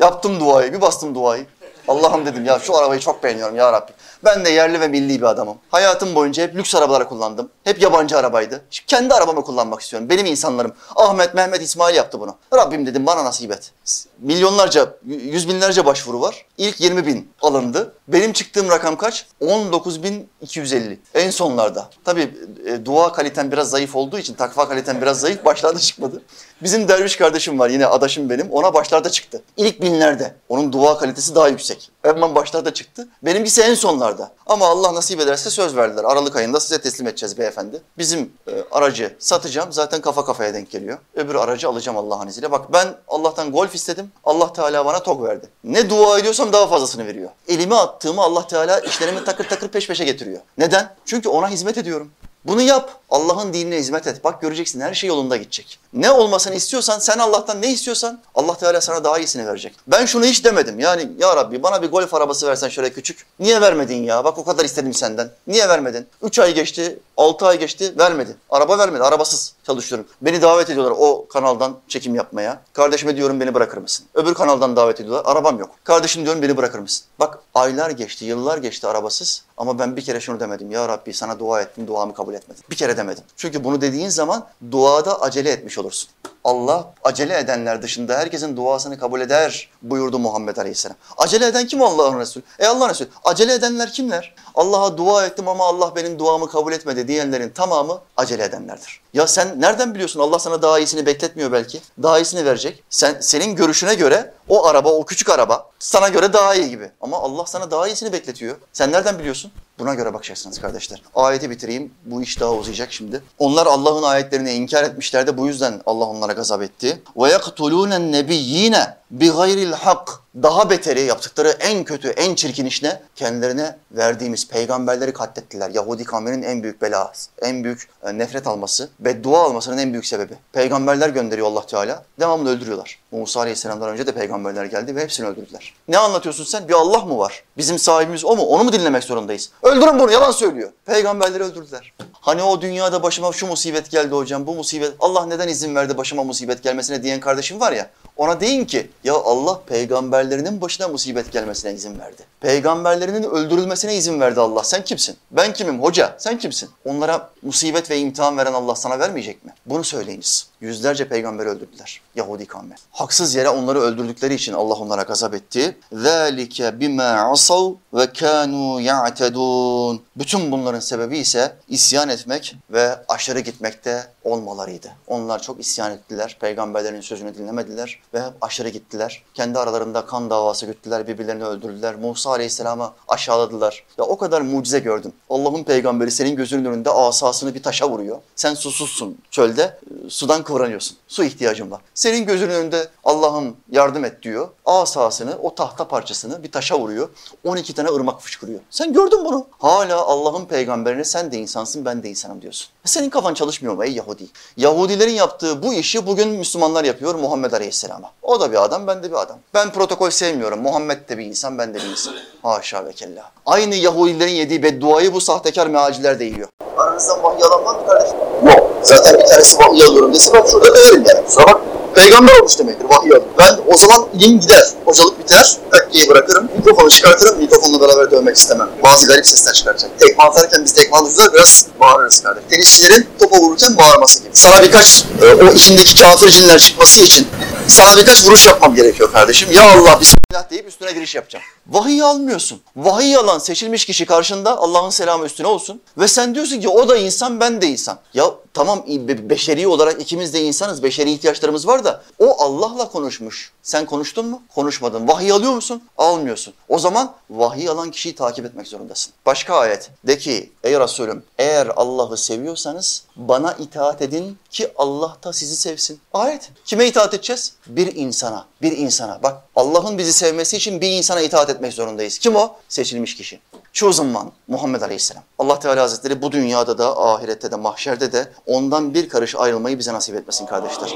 Yaptım duayı, bir bastım duayı. Allah'ım dedim ya şu arabayı çok beğeniyorum ya Rabbi. Ben de yerli ve milli bir adamım. Hayatım boyunca hep lüks arabaları kullandım. Hep yabancı arabaydı. Şimdi kendi arabamı kullanmak istiyorum. Benim insanlarım. Ahmet, Mehmet, İsmail yaptı bunu. Rabbim dedim bana nasip et. Milyonlarca, 100 binlerce başvuru var. İlk 20.000 alındı. Benim çıktığım rakam kaç? 19.250. En sonlarda. Tabii dua kaliten biraz zayıf olduğu için, takva kaliten biraz zayıf. Başlarda çıkmadı. Bizim derviş kardeşim var yine adaşım benim. Ona başlarda çıktı. İlk binlerde. Onun dua kalitesi daha yüksek. Hemen başlarda çıktı. Benimkisi en sonlarda. Ama Allah nasip ederse söz verdiler. Aralık ayında size teslim edeceğiz beyefendi. Bizim aracı satacağım. Zaten kafa kafaya denk geliyor. Öbür aracı alacağım Allah'ın izniyle. Bak ben Allah'tan golf istedim. Allah Teala bana tok verdi. Ne dua ediyorsam daha fazlasını veriyor. Elime attığımı Allah Teala işlerimi takır takır peş peşe getiriyor. Neden? Çünkü ona hizmet ediyorum. Bunu yap. Allah'ın dinine hizmet et. Bak göreceksin her şey yolunda gidecek. Ne olmasını istiyorsan, sen Allah'tan ne istiyorsan Allah Teala sana daha iyisini verecek. Ben şunu hiç demedim. Yani ya Rabbi bana bir golf arabası versen şöyle küçük. Niye vermedin ya? Bak o kadar istedim senden. Niye vermedin? 3 ay geçti, 6 ay geçti, vermedi. Araba vermedi. Arabasız çalışıyorum. Beni davet ediyorlar o kanaldan çekim yapmaya. Kardeşime diyorum beni bırakır mısın? Öbür kanaldan davet ediyorlar. Arabam yok. Kardeşim diyorum beni bırakır mısın? Bak aylar geçti, yıllar geçti arabasız ama ben bir kere şunu demedim. Ya Rabbi sana dua ettim, duamı kabul etmedin. Bir kere demedim. Çünkü bunu dediğin zaman duada acele etmiş olursun. Allah acele edenler dışında herkesin duasını kabul eder buyurdu Muhammed Aleyhisselam. Acele eden kim? Allah'ın Resulü. Ey Allah'ın Resulü, acele edenler kimler? Allah'a dua ettim ama Allah benim duamı kabul etmedi diyenlerin tamamı acele edenlerdir. Ya sen nereden biliyorsun? Allah sana daha iyisini bekletmiyor belki. Daha iyisini verecek. Senin görüşüne göre o araba, o küçük araba sana göre daha iyi gibi. Ama Allah sana daha iyisini bekletiyor. Sen nereden biliyorsun? Buna göre bakacaksınız kardeşler. Ayeti bitireyim. Bu iş daha uzayacak şimdi. Onlar Allah'ın ayetlerini inkar etmişlerdi. Bu yüzden Allah onlara gazap etti. وَيَقْتُلُونَ النَّبِيِّينَ بِغَيْرِ الْحَقِّ Daha beteri, yaptıkları en kötü, en çirkin iş ne? Kendilerine verdiğimiz peygamberleri katlettiler. Yahudi kavminin en büyük belası, en büyük nefret alması, beddua almasının en büyük sebebi. Peygamberler gönderiyor Allah Teala. Devamlı öldürüyorlar. Musa Aleyhisselam'dan önce de peygamberler geldi ve hepsini öldürdüler. Ne anlatıyorsun sen? Bir Allah mı var? Bizim sahibimiz o mu? Onu mu dinlemek zorundayız? Öldürün bunu, yalan söylüyor. Peygamberleri öldürdüler. Hani o dünyada başıma şu musibet geldi hocam, bu musibet, Allah neden izin verdi başıma musibet gelmesine diyen kardeşim var ya, ona deyin ki ya Allah peygamberlerinin başına musibet gelmesine izin verdi. Peygamberlerinin öldürülmesine izin verdi Allah. Sen kimsin? Ben kimim hoca? Sen kimsin? Onlara musibet ve imtihan veren Allah sana vermeyecek mi? Bunu söyleyiniz. Yüzlerce peygamber öldürdüler. Yahudi kavmi. Haksız yere onları öldürdükleri için Allah onlara gazap etti. ذَٰلِكَ بِمَا عَصَوْا وَكَانُوا يَعْتَدُونَ Bütün bunların sebebi ise isyan etmek ve aşırı gitmekte olmalarıydı. Onlar çok isyan ettiler. Peygamberlerin sözünü dinlemediler ve aşırı gittiler. Kendi aralarında kan davası güttüler. Birbirlerini öldürdüler. Musa Aleyhisselam'ı aşağıladılar. Ya o kadar mucize gördüm. Allah'ın peygamberi senin gözünün önünde asasını bir taşa vuruyor. Sen susuzsun çölde. Sudan kıvranıyorsun. Su ihtiyacın var. Senin gözünün önünde Allah'ım yardım et diyor. Asasını, o tahta parçasını bir taşa vuruyor. 12 tane ırmak fışkırıyor. Sen gördün bunu. Hala Allah'ın peygamberine sen de insansın, ben de insanım diyorsun. Senin kafan çalışmıyor mu ey Yahudi? Yahudilerin yaptığı bu işi bugün Müslümanlar yapıyor Muhammed Aleyhisselam'a. O da bir adam, ben de bir adam. Ben protokol sevmiyorum. Muhammed de bir insan, ben de bir insan. Haşa ve kella. Aynı Yahudilerin yediği bedduayı bu sahtekar mealciler de yiyor. Aranızdan vahiy alan var mı kardeşim? Yok. Zaten bir tanesi vahiy alıyorum dese bak şurada döverim yani. Kusura bak. Peygamber olmuş demektir vahiy alıp. Ben o zaman ilim gider. Hocalık biter. Takkiyeyi bırakırım. Mikrofonu çıkartırım. Mikrofonla beraber dövmek istemem. Bazı garip sesler çıkartacak. Tekme atarken biz tekmalıcılar biraz bağırırız kardeşim. Tenisçilerin topa vururken bağırması gibi. Sana birkaç o içindeki kafir cinler çıkması için sana birkaç vuruş yapmam gerekiyor kardeşim. Ya Allah Bismillah deyip üstüne giriş yapacağım. Vahiy almıyorsun. Vahiy alan seçilmiş kişi karşında Allah'ın selamı üstüne olsun. Ve sen diyorsun ki o da insan, ben de insan. Ya tamam beşeri olarak ikimiz de insanız. Beşeri ihtiyaçlarımız var da o Allah'la konuşmuş. Sen konuştun mu? Konuşmadın. Vahiy alıyor musun? Almıyorsun. O zaman vahiy alan kişiyi takip etmek zorundasın. Başka ayet. De ki ey Resulüm eğer Allah'ı seviyorsanız bana itaat edin ki Allah da sizi sevsin. Ayet. Kime itaat edeceğiz? Bir insana. Bir insana. Bak Allah'ın bizi sevmesi için bir insana itaat etmek zorundayız. Kim o? Seçilmiş kişi. Chosen one Muhammed Aleyhisselam. Allah Teala Hazretleri bu dünyada da, ahirette de, mahşerde de ondan bir karış ayrılmayı bize nasip etmesin kardeşler.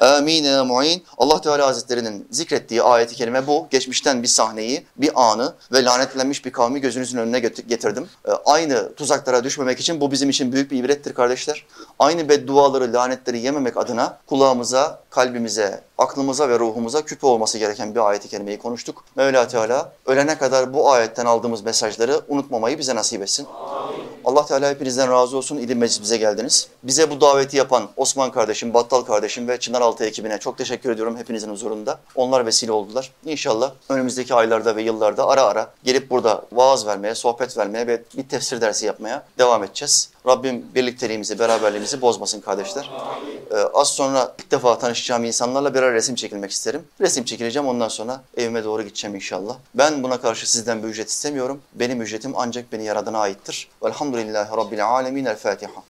Amin. Mu'in. Allah Teala Hazretleri'nin zikrettiği ayeti kerime bu. Geçmişten bir sahneyi, bir anı ve lanetlenmiş bir kavmi gözünüzün önüne getirdim. Aynı tuzaklara düşmemek için bu bizim için büyük bir ibrettir kardeşler. Aynı bedduaları, lanetleri yememek adına kulağımıza, kalbimize, aklımıza ve ruhumuza küpe olması gereken bir ayeti kerimeyi konuştuk. Mevla Teala ölene kadar bu ayetten aldığımız mesajları unutmamayı bize nasip etsin. Amin. Allah Teala hepinizden razı olsun. İlim Meclisi'mize geldiniz. Bize bu daveti yapan Osman kardeşim, Battal kardeşim ve Çınaraltı ekibine çok teşekkür ediyorum hepinizin huzurunda. Onlar vesile oldular. İnşallah önümüzdeki aylarda ve yıllarda ara ara gelip burada vaaz vermeye, sohbet vermeye ve bir tefsir dersi yapmaya devam edeceğiz. Rabbim birlikteliğimizi, beraberliğimizi bozmasın kardeşler. Az sonra ilk defa tanışacağım insanlarla birer resim çekilmek isterim. Resim çekileceğim, ondan sonra evime doğru gideceğim inşallah. Ben buna karşı sizden bir ücret istemiyorum. Benim ücretim ancak beni Yaradan'a aittir. Velhamdülillahi Rabbil alemin. El Fatiha.